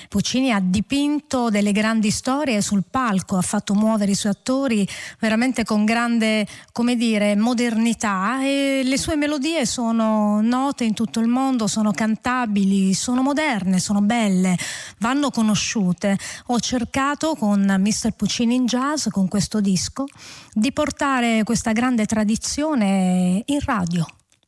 Puccini ha dipinto delle grandi storie sul palco, ha fatto muovere i suoi attori veramente con grande, come dire, modernità, e le sue melodie sono note in tutto il mondo, sono cantabili, sono moderne, sono belle, vanno conosciute. Ho cercato con Mister Puccini in Jazz, con questo disco, di portare questa grande tradizione in radio.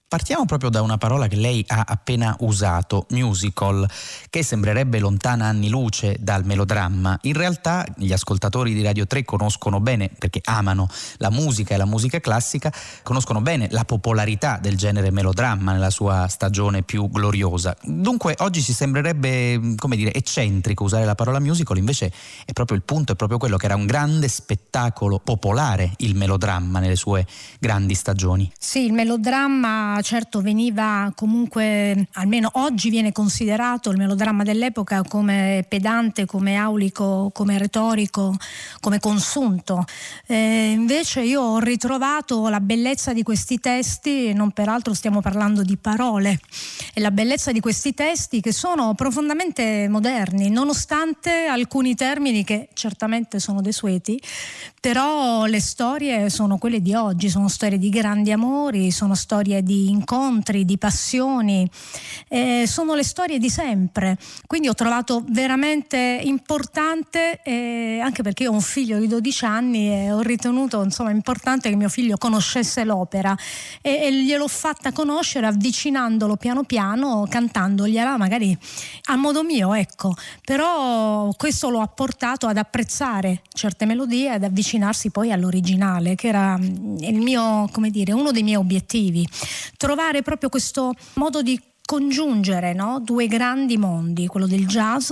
Partiamo proprio da una parola che lei ha appena usato, musical, che sembrerebbe lontana anni luce dal melodramma. In realtà gli ascoltatori di Radio 3 conoscono bene, perché amano la musica e la musica classica, conoscono bene la popolarità del genere melodramma nella sua stagione più gloriosa. Dunque oggi ci sembrerebbe, come dire, eccentrico usare la parola musical, invece è proprio il punto, è proprio quello che era un grande spettacolo popolare, il melodramma nelle sue grandi stagioni. Sì, il melodramma certo veniva comunque, almeno oggi viene considerato il melodramma dell'epoca come pedante, come aulico, come retorico, come consunto. Invece io ho ritrovato la bellezza di questi testi, e non peraltro stiamo parlando di parole, e la bellezza di questi testi che sono profondamente moderni, nonostante alcuni termini che certamente sono desueti, però le storie sono quelle di oggi, sono storie di grandi amori, sono storie di di incontri, di passioni, sono le storie di sempre. Quindi ho trovato veramente importante, anche perché io ho un figlio di 12 anni e ho ritenuto importante che mio figlio conoscesse l'opera, e gliel'ho fatta conoscere avvicinandolo piano piano, cantandogliela magari a modo mio, ecco. Però questo lo ha portato ad apprezzare certe melodie, ad avvicinarsi poi all'originale, che era il mio, uno dei miei obiettivi, trovare proprio questo modo di congiungere, no? Due grandi mondi, quello del jazz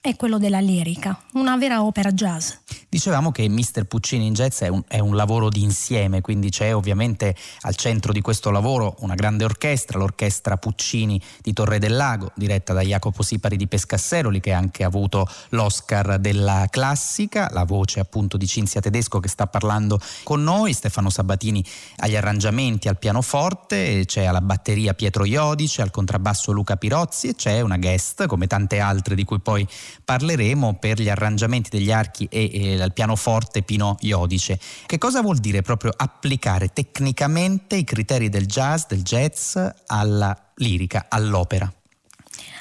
è quello della lirica, una vera opera jazz. Dicevamo che Mister Puccini in jazz è un lavoro di insieme, quindi c'è ovviamente al centro di questo lavoro una grande orchestra, l'orchestra Puccini di Torre del Lago, diretta da Jacopo Sipari di Pescasseroli, che ha anche avuto l'Oscar della classica, la voce appunto di Cinzia Tedesco che sta parlando con noi, Stefano Sabatini agli arrangiamenti, al pianoforte, c'è alla batteria Pietro Iodice, al contrabbasso Luca Pirozzi, e c'è una guest, come tante altre di cui poi parleremo, per gli arrangiamenti degli archi e al pianoforte Pino Iodice. Che cosa vuol dire proprio applicare tecnicamente i criteri del jazz alla lirica, all'opera?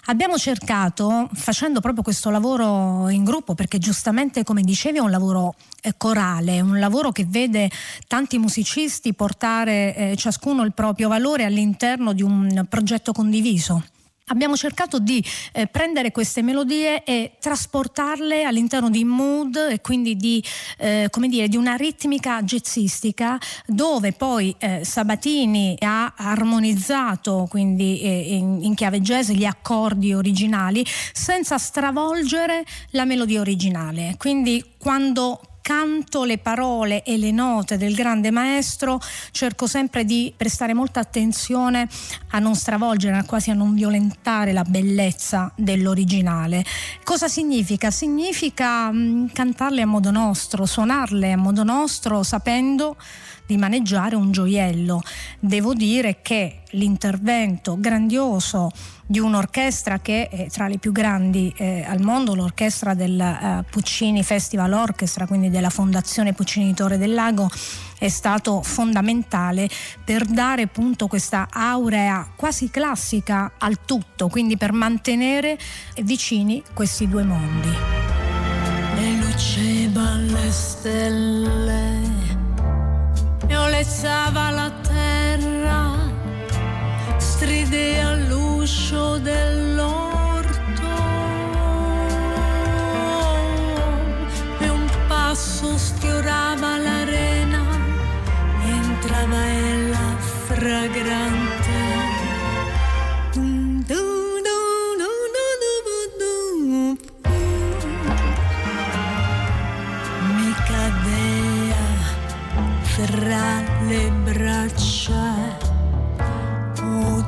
Abbiamo cercato, facendo proprio questo lavoro in gruppo, perché giustamente, come dicevi, è un lavoro corale, un lavoro che vede tanti musicisti portare ciascuno il proprio valore all'interno di un progetto condiviso. Abbiamo cercato di prendere queste melodie e trasportarle all'interno di mood, e quindi di una ritmica jazzistica, dove poi Sabatini ha armonizzato, quindi in chiave jazz, gli accordi originali senza stravolgere la melodia originale. Quindi quando canto le parole e le note del grande maestro, cerco sempre di prestare molta attenzione a non stravolgere, quasi a non violentare la bellezza dell'originale. Cosa significa? Significa cantarle a modo nostro, suonarle a modo nostro, sapendo di maneggiare un gioiello. Devo dire che l'intervento grandioso di un'orchestra che è tra le più grandi al mondo, l'orchestra del Puccini Festival Orchestra, quindi della Fondazione Puccini di Torre del Lago, è stato fondamentale per dare appunto questa aurea quasi classica al tutto, quindi per mantenere vicini questi due mondi. Le luci balle stelle olezzava la terra, stridea all'uscio dell'orto e un passo sfiorava l'arena, entrava ella fragrante. Mi cadea fra le braccia,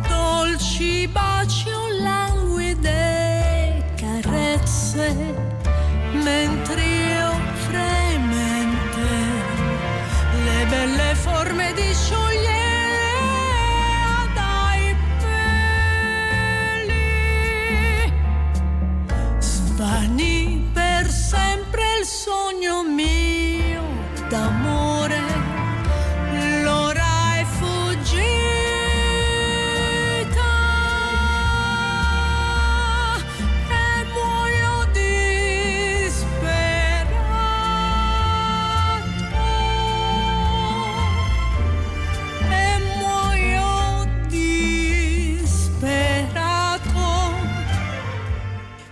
dolci baci o languide carezze, mentre io fremente le belle forme di scioglieva dai peli. Svanì per sempre il sogno mio d'amore, l'ora è fuggita.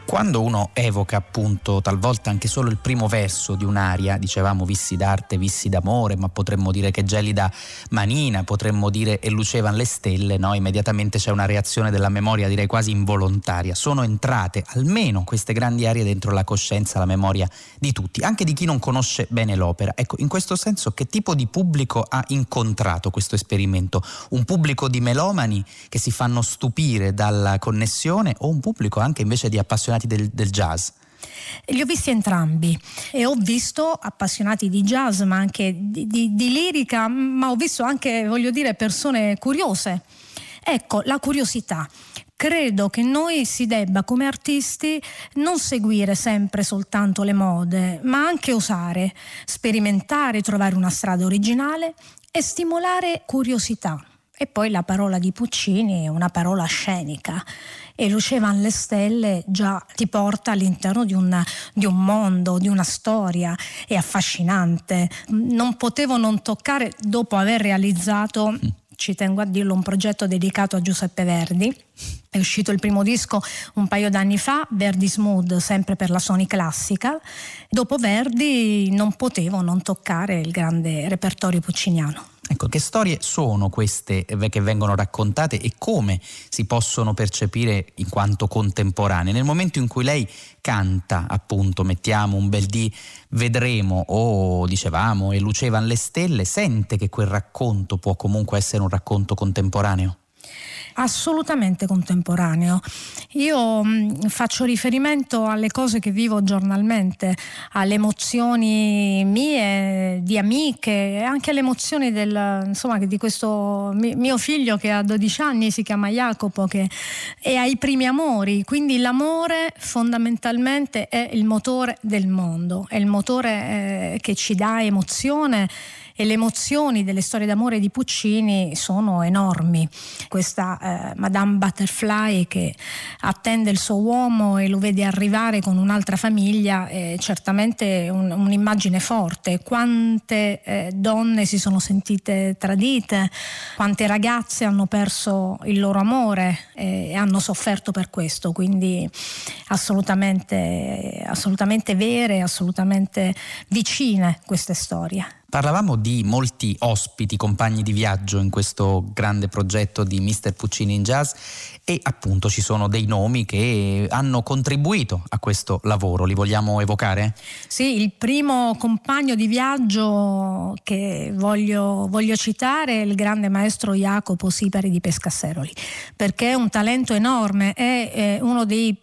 Quando uno evoca appunto talvolta anche solo il primo verso di un'aria, dicevamo vissi d'arte, vissi d'amore, ma potremmo dire che gelida manina, potremmo dire e lucevan le stelle, no? Immediatamente c'è una reazione della memoria, direi quasi involontaria. Sono entrate almeno queste grandi aree dentro la coscienza, la memoria di tutti, anche di chi non conosce bene l'opera. Ecco, in questo senso che tipo di pubblico ha incontrato questo esperimento? Un pubblico di melomani che si fanno stupire dalla connessione, o un pubblico anche invece di appassionati del jazz? Li ho visti entrambi, e ho visto appassionati di jazz ma anche di lirica, ma ho visto anche, persone curiose. Ecco, la curiosità. Credo che noi si debba come artisti non seguire sempre soltanto le mode, ma anche osare, sperimentare, trovare una strada originale e stimolare curiosità. E poi la parola di Puccini è una parola scenica e Lucevan le stelle già ti porta all'interno di un mondo, di una storia, è affascinante. Non potevo non toccare, dopo aver realizzato, ci tengo a dirlo, un progetto dedicato a Giuseppe Verdi. È uscito il primo disco un paio d'anni fa, Verdi Smooth, sempre per la Sony Classica. Dopo Verdi non potevo non toccare il grande repertorio pucciniano. Ecco, che storie sono queste che vengono raccontate e come si possono percepire in quanto contemporanee? Nel momento in cui lei canta, appunto, mettiamo un bel dì, vedremo, o dicevamo, e lucevan le stelle, sente che quel racconto può comunque essere un racconto contemporaneo? Assolutamente contemporaneo. Io faccio riferimento alle cose che vivo giornalmente, alle emozioni mie, di amiche, e anche alle emozioni di questo mio figlio che ha 12 anni, si chiama Jacopo, che è ai primi amori. Quindi l'amore fondamentalmente è il motore del mondo, è il motore che ci dà emozione, e le emozioni delle storie d'amore di Puccini sono enormi. Questa Madame Butterfly che attende il suo uomo e lo vede arrivare con un'altra famiglia è certamente un'immagine forte. Quante donne si sono sentite tradite, quante ragazze hanno perso il loro amore e hanno sofferto per questo, quindi assolutamente vere, assolutamente vicine queste storie. Parlavamo di molti ospiti, compagni di viaggio in questo grande progetto di Mister Puccini in Jazz, e appunto ci sono dei nomi che hanno contribuito a questo lavoro, li vogliamo evocare? Sì, il primo compagno di viaggio che voglio citare è il grande maestro Jacopo Sipari di Pescasseroli, perché è un talento enorme, è uno dei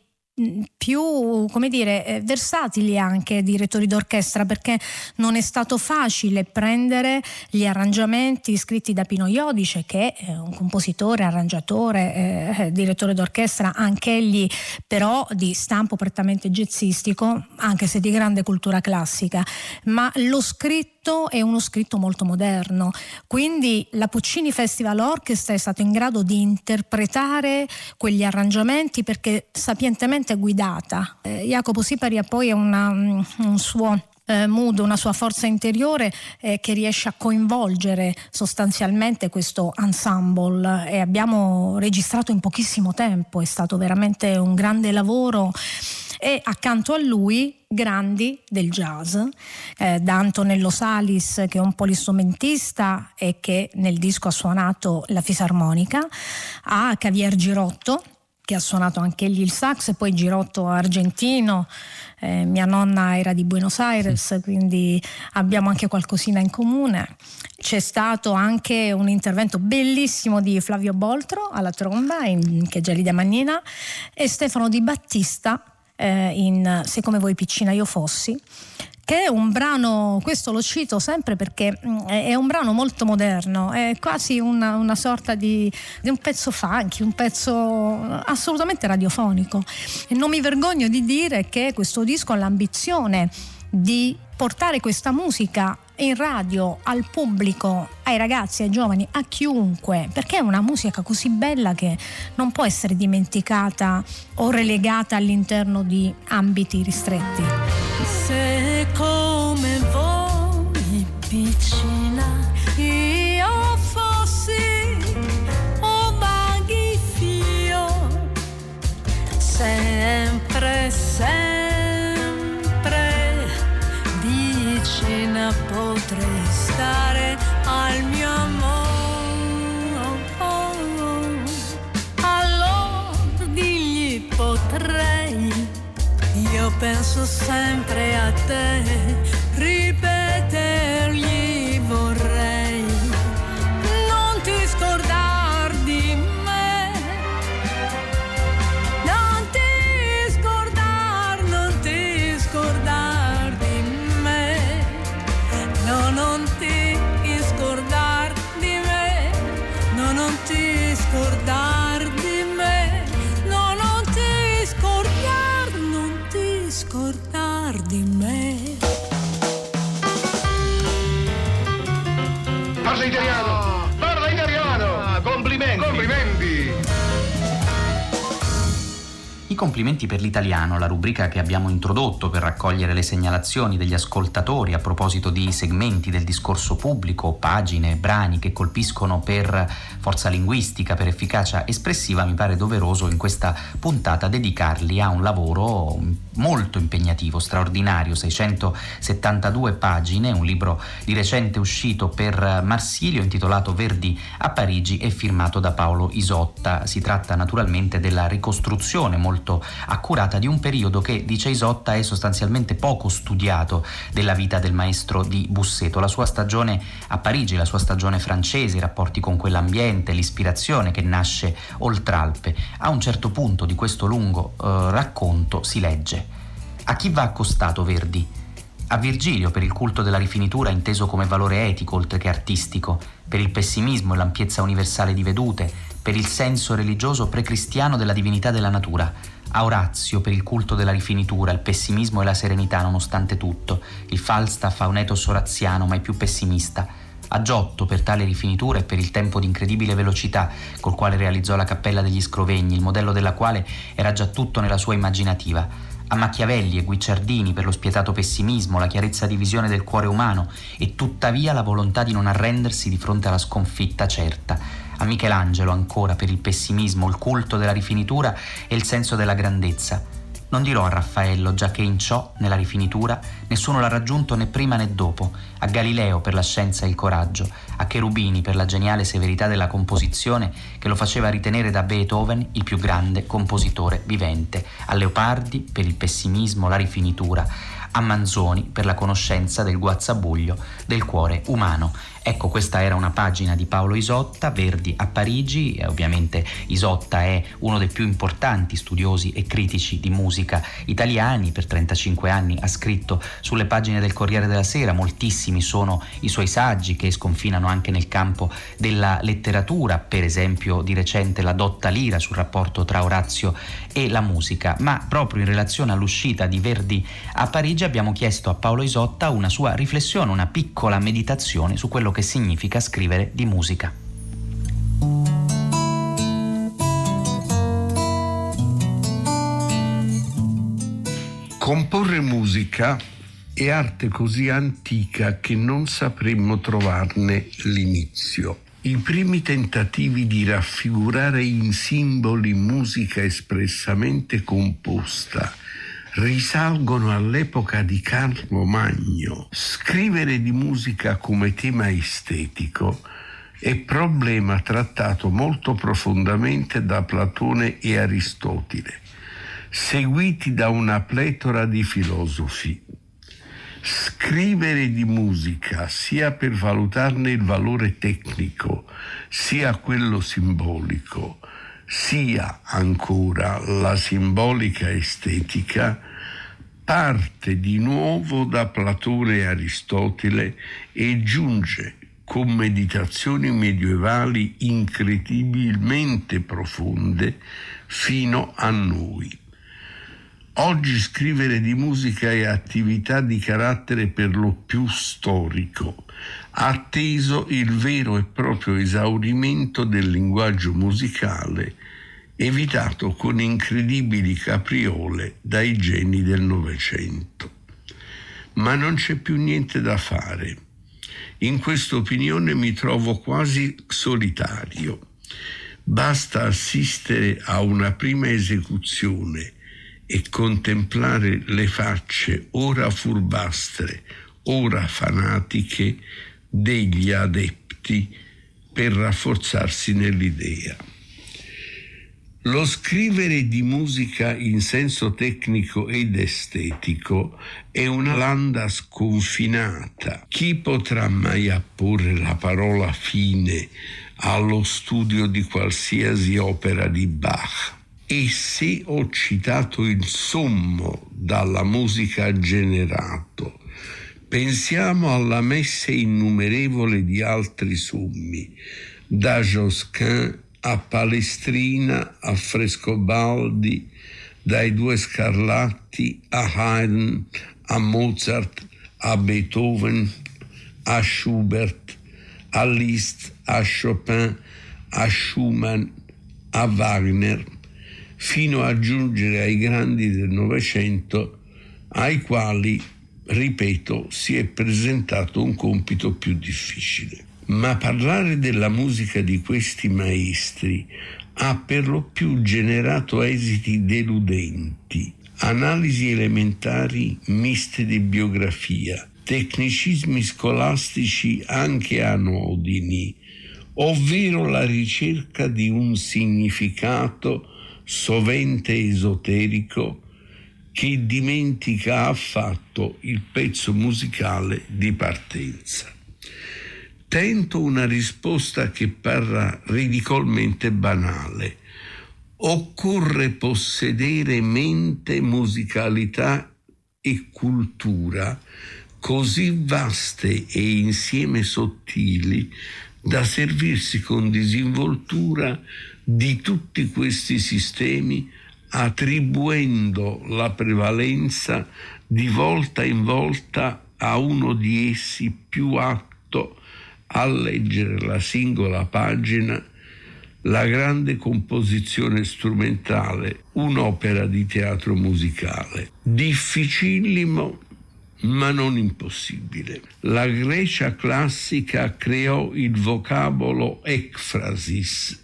più, versatili anche direttori d'orchestra, perché non è stato facile prendere gli arrangiamenti scritti da Pino Iodice, che è un compositore, arrangiatore, direttore d'orchestra, anch'egli però di stampo prettamente jazzistico, anche se di grande cultura classica, ma lo scritto è uno scritto molto moderno, quindi la Puccini Festival Orchestra è stato in grado di interpretare quegli arrangiamenti perché sapientemente guidata. Jacopo Sipari ha poi un suo mood, una sua forza interiore che riesce a coinvolgere sostanzialmente questo ensemble, e abbiamo registrato in pochissimo tempo, è stato veramente un grande lavoro. E accanto a lui grandi del jazz, da Antonello Salis, che è un polistrumentista e che nel disco ha suonato la fisarmonica, a Javier Girotto, che ha suonato anche egli il sax, e poi Girotto argentino, mia nonna era di Buenos Aires, quindi abbiamo anche qualcosina in comune. C'è stato anche un intervento bellissimo di Flavio Boltro alla tromba, che è Gelida Mannina, e Stefano Di Battista in Se come voi piccina io fossi, che è un brano, questo lo cito sempre perché è un brano molto moderno, è quasi una sorta di un pezzo funky, un pezzo assolutamente radiofonico, e non mi vergogno di dire che questo disco ha l'ambizione di portare questa musica in radio, al pubblico, ai ragazzi, ai giovani, a chiunque, perché è una musica così bella che non può essere dimenticata o relegata all'interno di ambiti ristretti. Se come voi piccina io fossi un baghifio, sempre potrei stare al mio amore, allora digli potrei, io penso sempre a te, ripetergli vorrei, non ti scordar di me, non ti scordar di me, no, non ti scordar di me, no, non ti scordar di me, no, non ti scordar di me. Parla italiano! Parla italiano! complimenti per l'italiano, la rubrica che abbiamo introdotto per raccogliere le segnalazioni degli ascoltatori a proposito di segmenti del discorso pubblico, pagine, brani che colpiscono per forza linguistica, per efficacia espressiva, mi pare doveroso in questa puntata dedicarli a un lavoro molto impegnativo, straordinario, 672 pagine, un libro di recente uscito per Marsilio intitolato Verdi a Parigi e firmato da Paolo Isotta. Si tratta naturalmente della ricostruzione molto accurata di un periodo che, dice Isotta, è sostanzialmente poco studiato della vita del maestro di Busseto. La sua stagione a Parigi, la sua stagione francese, i rapporti con quell'ambiente, l'ispirazione che nasce oltralpe. A un certo punto di questo lungo racconto si legge: a chi va accostato Verdi? A Virgilio, per il culto della rifinitura inteso come valore etico oltre che artistico, per il pessimismo e l'ampiezza universale di vedute, per il senso religioso precristiano della divinità della natura, a Orazio per il culto della rifinitura, il pessimismo e la serenità nonostante tutto, il Falstaff a un ethos oraziano mai più pessimista, a Giotto per tale rifinitura e per il tempo di incredibile velocità col quale realizzò la Cappella degli Scrovegni, il modello della quale era già tutto nella sua immaginativa, a Machiavelli e Guicciardini per lo spietato pessimismo, la chiarezza di visione del cuore umano e tuttavia la volontà di non arrendersi di fronte alla sconfitta certa, a Michelangelo ancora per il pessimismo, il culto della rifinitura e il senso della grandezza. Non dirò a Raffaello, già che in ciò, nella rifinitura, nessuno l'ha raggiunto né prima né dopo, a Galileo per la scienza e il coraggio, a Cherubini per la geniale severità della composizione che lo faceva ritenere da Beethoven il più grande compositore vivente, a Leopardi per il pessimismo, la rifinitura, a Manzoni per la conoscenza del guazzabuglio del cuore umano. Ecco, questa era una pagina di Paolo Isotta, Verdi a Parigi. Ovviamente Isotta è uno dei più importanti studiosi e critici di musica italiani, per 35 anni ha scritto sulle pagine del Corriere della Sera, moltissimi sono i suoi saggi che sconfinano anche nel campo della letteratura, per esempio di recente La dotta lira sul rapporto tra Orazio e la musica, ma proprio in relazione all'uscita di Verdi a Parigi abbiamo chiesto a Paolo Isotta una sua riflessione, una piccola meditazione su quello che significa scrivere di musica. Comporre musica è arte così antica che non sapremmo trovarne l'inizio. I primi tentativi di raffigurare in simboli musica espressamente composta risalgono all'epoca di Carlo Magno. Scrivere di musica come tema estetico è problema trattato molto profondamente da Platone e Aristotele, seguiti da una pletora di filosofi. Scrivere di musica, sia per valutarne il valore tecnico, sia quello simbolico, sia ancora la simbolica estetica, parte di nuovo da Platone e Aristotele e giunge con meditazioni medievali incredibilmente profonde fino a noi. Oggi scrivere di musica è attività di carattere per lo più storico, atteso il vero e proprio esaurimento del linguaggio musicale, evitato con incredibili capriole dai geni del Novecento. Ma non c'è più niente da fare. In questa opinione mi trovo quasi solitario. Basta assistere a una prima esecuzione e contemplare le facce ora furbastre, ora fanatiche, degli adepti per rafforzarsi nell'idea. Lo scrivere di musica in senso tecnico ed estetico è una landa sconfinata. Chi potrà mai apporre la parola fine allo studio di qualsiasi opera di Bach? E se ho citato il sommo dalla musica generato, pensiamo alla messe innumerevole di altri sommi, da Josquin a Palestrina a Frescobaldi, dai Due Scarlatti a Haydn, a Mozart, a Beethoven, a Schubert, a Liszt, a Chopin, a Schumann, a Wagner, fino a giungere ai grandi del Novecento, ai quali, ripeto, si è presentato un compito più difficile. Ma parlare della musica di questi maestri ha per lo più generato esiti deludenti, analisi elementari miste di biografia, tecnicismi scolastici anche anodini, ovvero la ricerca di un significato sovente esoterico che dimentica affatto il pezzo musicale di partenza. Tento una risposta che parla ridicolmente banale. Occorre possedere mente, musicalità e cultura così vaste e insieme sottili da servirsi con disinvoltura di tutti questi sistemi, attribuendo la prevalenza di volta in volta a uno di essi più atto a leggere la singola pagina, la grande composizione strumentale, un'opera di teatro musicale. Difficilissimo, ma non impossibile. La Grecia classica creò il vocabolo ekphrasis,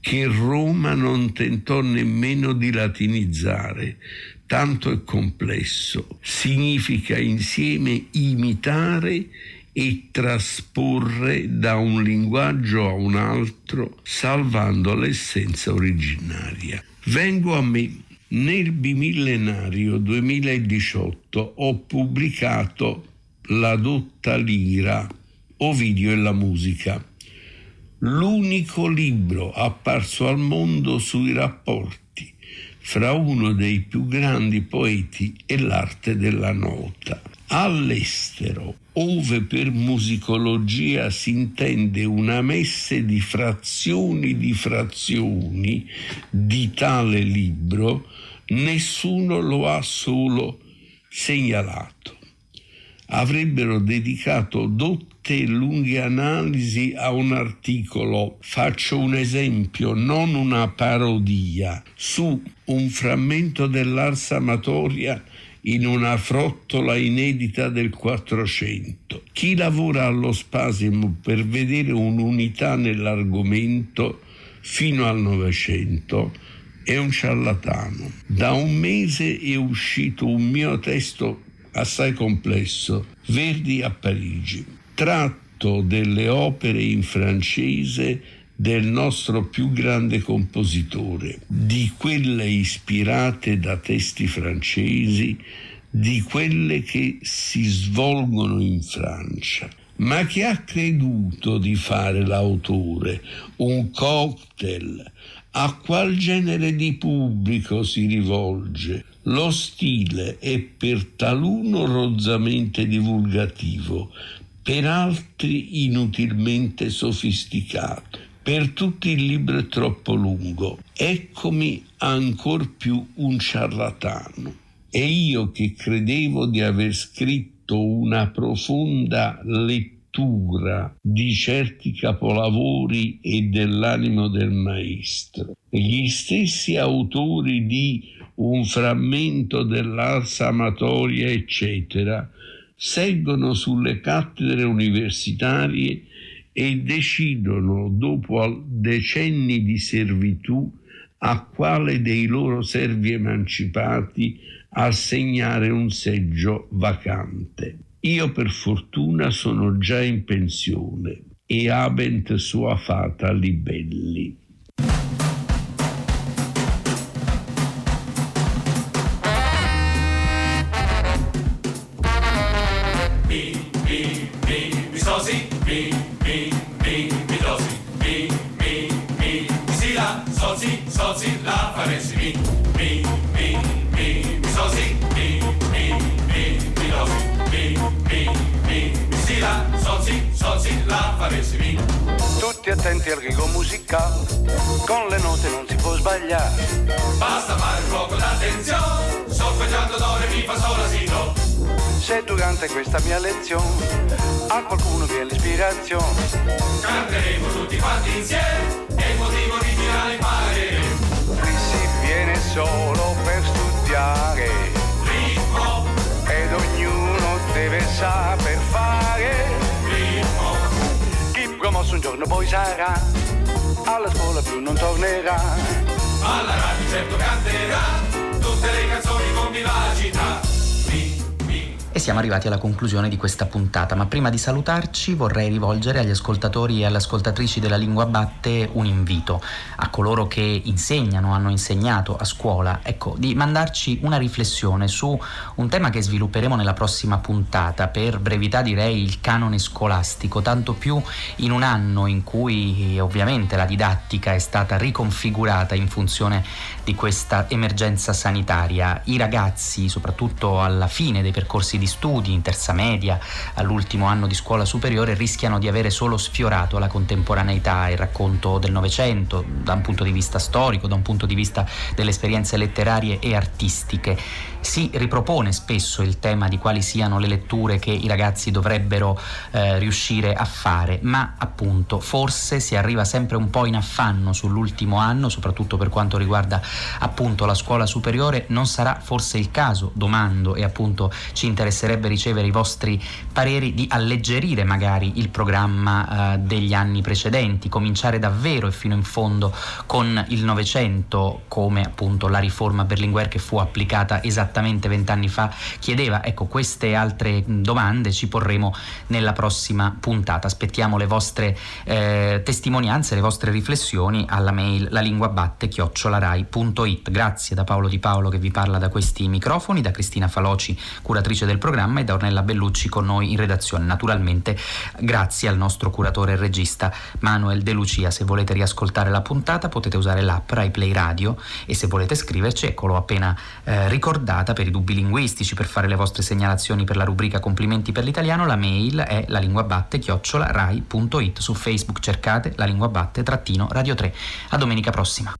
che Roma non tentò nemmeno di latinizzare, tanto è complesso. Significa insieme imitare e trasporre da un linguaggio a un altro, salvando l'essenza originaria. Vengo a me. Nel bimillenario 2018 ho pubblicato La dotta lira, Ovidio e la musica, l'unico libro apparso al mondo sui rapporti fra uno dei più grandi poeti e l'arte della nota. All'estero, ove per musicologia si intende una messe di frazioni di tale libro, nessuno lo ha solo segnalato. Avrebbero dedicato dotte e lunghe analisi a un articolo, faccio un esempio, non una parodia, su un frammento dell'ars amatoria in una frottola inedita del 400. Chi lavora allo spasimo per vedere un'unità nell'argomento fino al 900 è un ciarlatano. Da un mese è uscito un mio testo assai complesso, Verdi a Parigi, tratto delle opere in francese del nostro più grande compositore, di quelle ispirate da testi francesi, di quelle che si svolgono in Francia. Ma chi ha creduto di fare l'autore? Un cocktail? A qual genere di pubblico si rivolge? Lo stile è per taluno rozzamente divulgativo, per altri inutilmente sofisticato, per tutti il libro è troppo lungo. Eccomi ancor più un ciarlatano. E io che credevo di aver scritto una profonda lettura di certi capolavori e dell'animo del maestro. Gli stessi autori di un frammento dell'ars amatoria, eccetera, seggono sulle cattedre universitarie e decidono, dopo decenni di servitù, a quale dei loro servi emancipati assegnare un seggio vacante. Io per fortuna sono già in pensione e habent sua fata libelli. Tutti attenti al rigo musicale, con le note non si può sbagliare. Basta fare un poco d'attenzione, solfeggiando do, re, mi fa, sol, la, si, do. Se durante questa mia lezione a qualcuno viene l'ispirazione, canteremo tutti quanti insieme e il motivo originale pare. Qui si viene solo per studiare ritmo, ed ognuno deve saper fare ritmo. Chi promosso un giorno poi sarà, alla scuola più non tornerà, alla radio certo canterà tutte le canzoni con vivacità. E siamo arrivati alla conclusione di questa puntata, ma prima di salutarci vorrei rivolgere agli ascoltatori e alle ascoltatrici della Lingua Batte un invito a coloro che insegnano, hanno insegnato a scuola, ecco, di mandarci una riflessione su un tema che svilupperemo nella prossima puntata, per brevità direi il canone scolastico, tanto più in un anno in cui ovviamente la didattica è stata riconfigurata in funzione di questa emergenza sanitaria. I ragazzi, soprattutto alla fine dei percorsi di studi in terza media, all'ultimo anno di scuola superiore, rischiano di avere solo sfiorato la contemporaneità, il racconto del Novecento da un punto di vista storico, da un punto di vista delle esperienze letterarie e artistiche. Si ripropone spesso il tema di quali siano le letture che i ragazzi dovrebbero riuscire a fare, ma appunto forse si arriva sempre un po' in affanno sull'ultimo anno, soprattutto per quanto riguarda appunto la scuola superiore. Non sarà forse il caso, domando, e appunto ci interesserebbe ricevere i vostri pareri, di alleggerire magari il programma degli anni precedenti, cominciare davvero e fino in fondo con il Novecento, come appunto la riforma Berlinguer, che fu applicata esattamente 20 anni fa, chiedeva. Ecco, queste altre domande ci porremo nella prossima puntata. Aspettiamo le vostre testimonianze, le vostre riflessioni alla mail lalinguabatte@rai.it. Grazie da Paolo Di Paolo che vi parla da questi microfoni, da Cristina Faloci, curatrice del programma, e da Ornella Bellucci con noi in redazione. Naturalmente grazie al nostro curatore e regista Manuel De Lucia. Se volete riascoltare la puntata potete usare l'app Rai Play Radio, e se volete scriverci, eccolo appena ricordata, per i dubbi linguistici, per fare le vostre segnalazioni per la rubrica Complimenti per l'italiano, la mail è lalinguabatte@rai.it. Su Facebook cercate La Lingua Batte _Radio 3. A domenica prossima.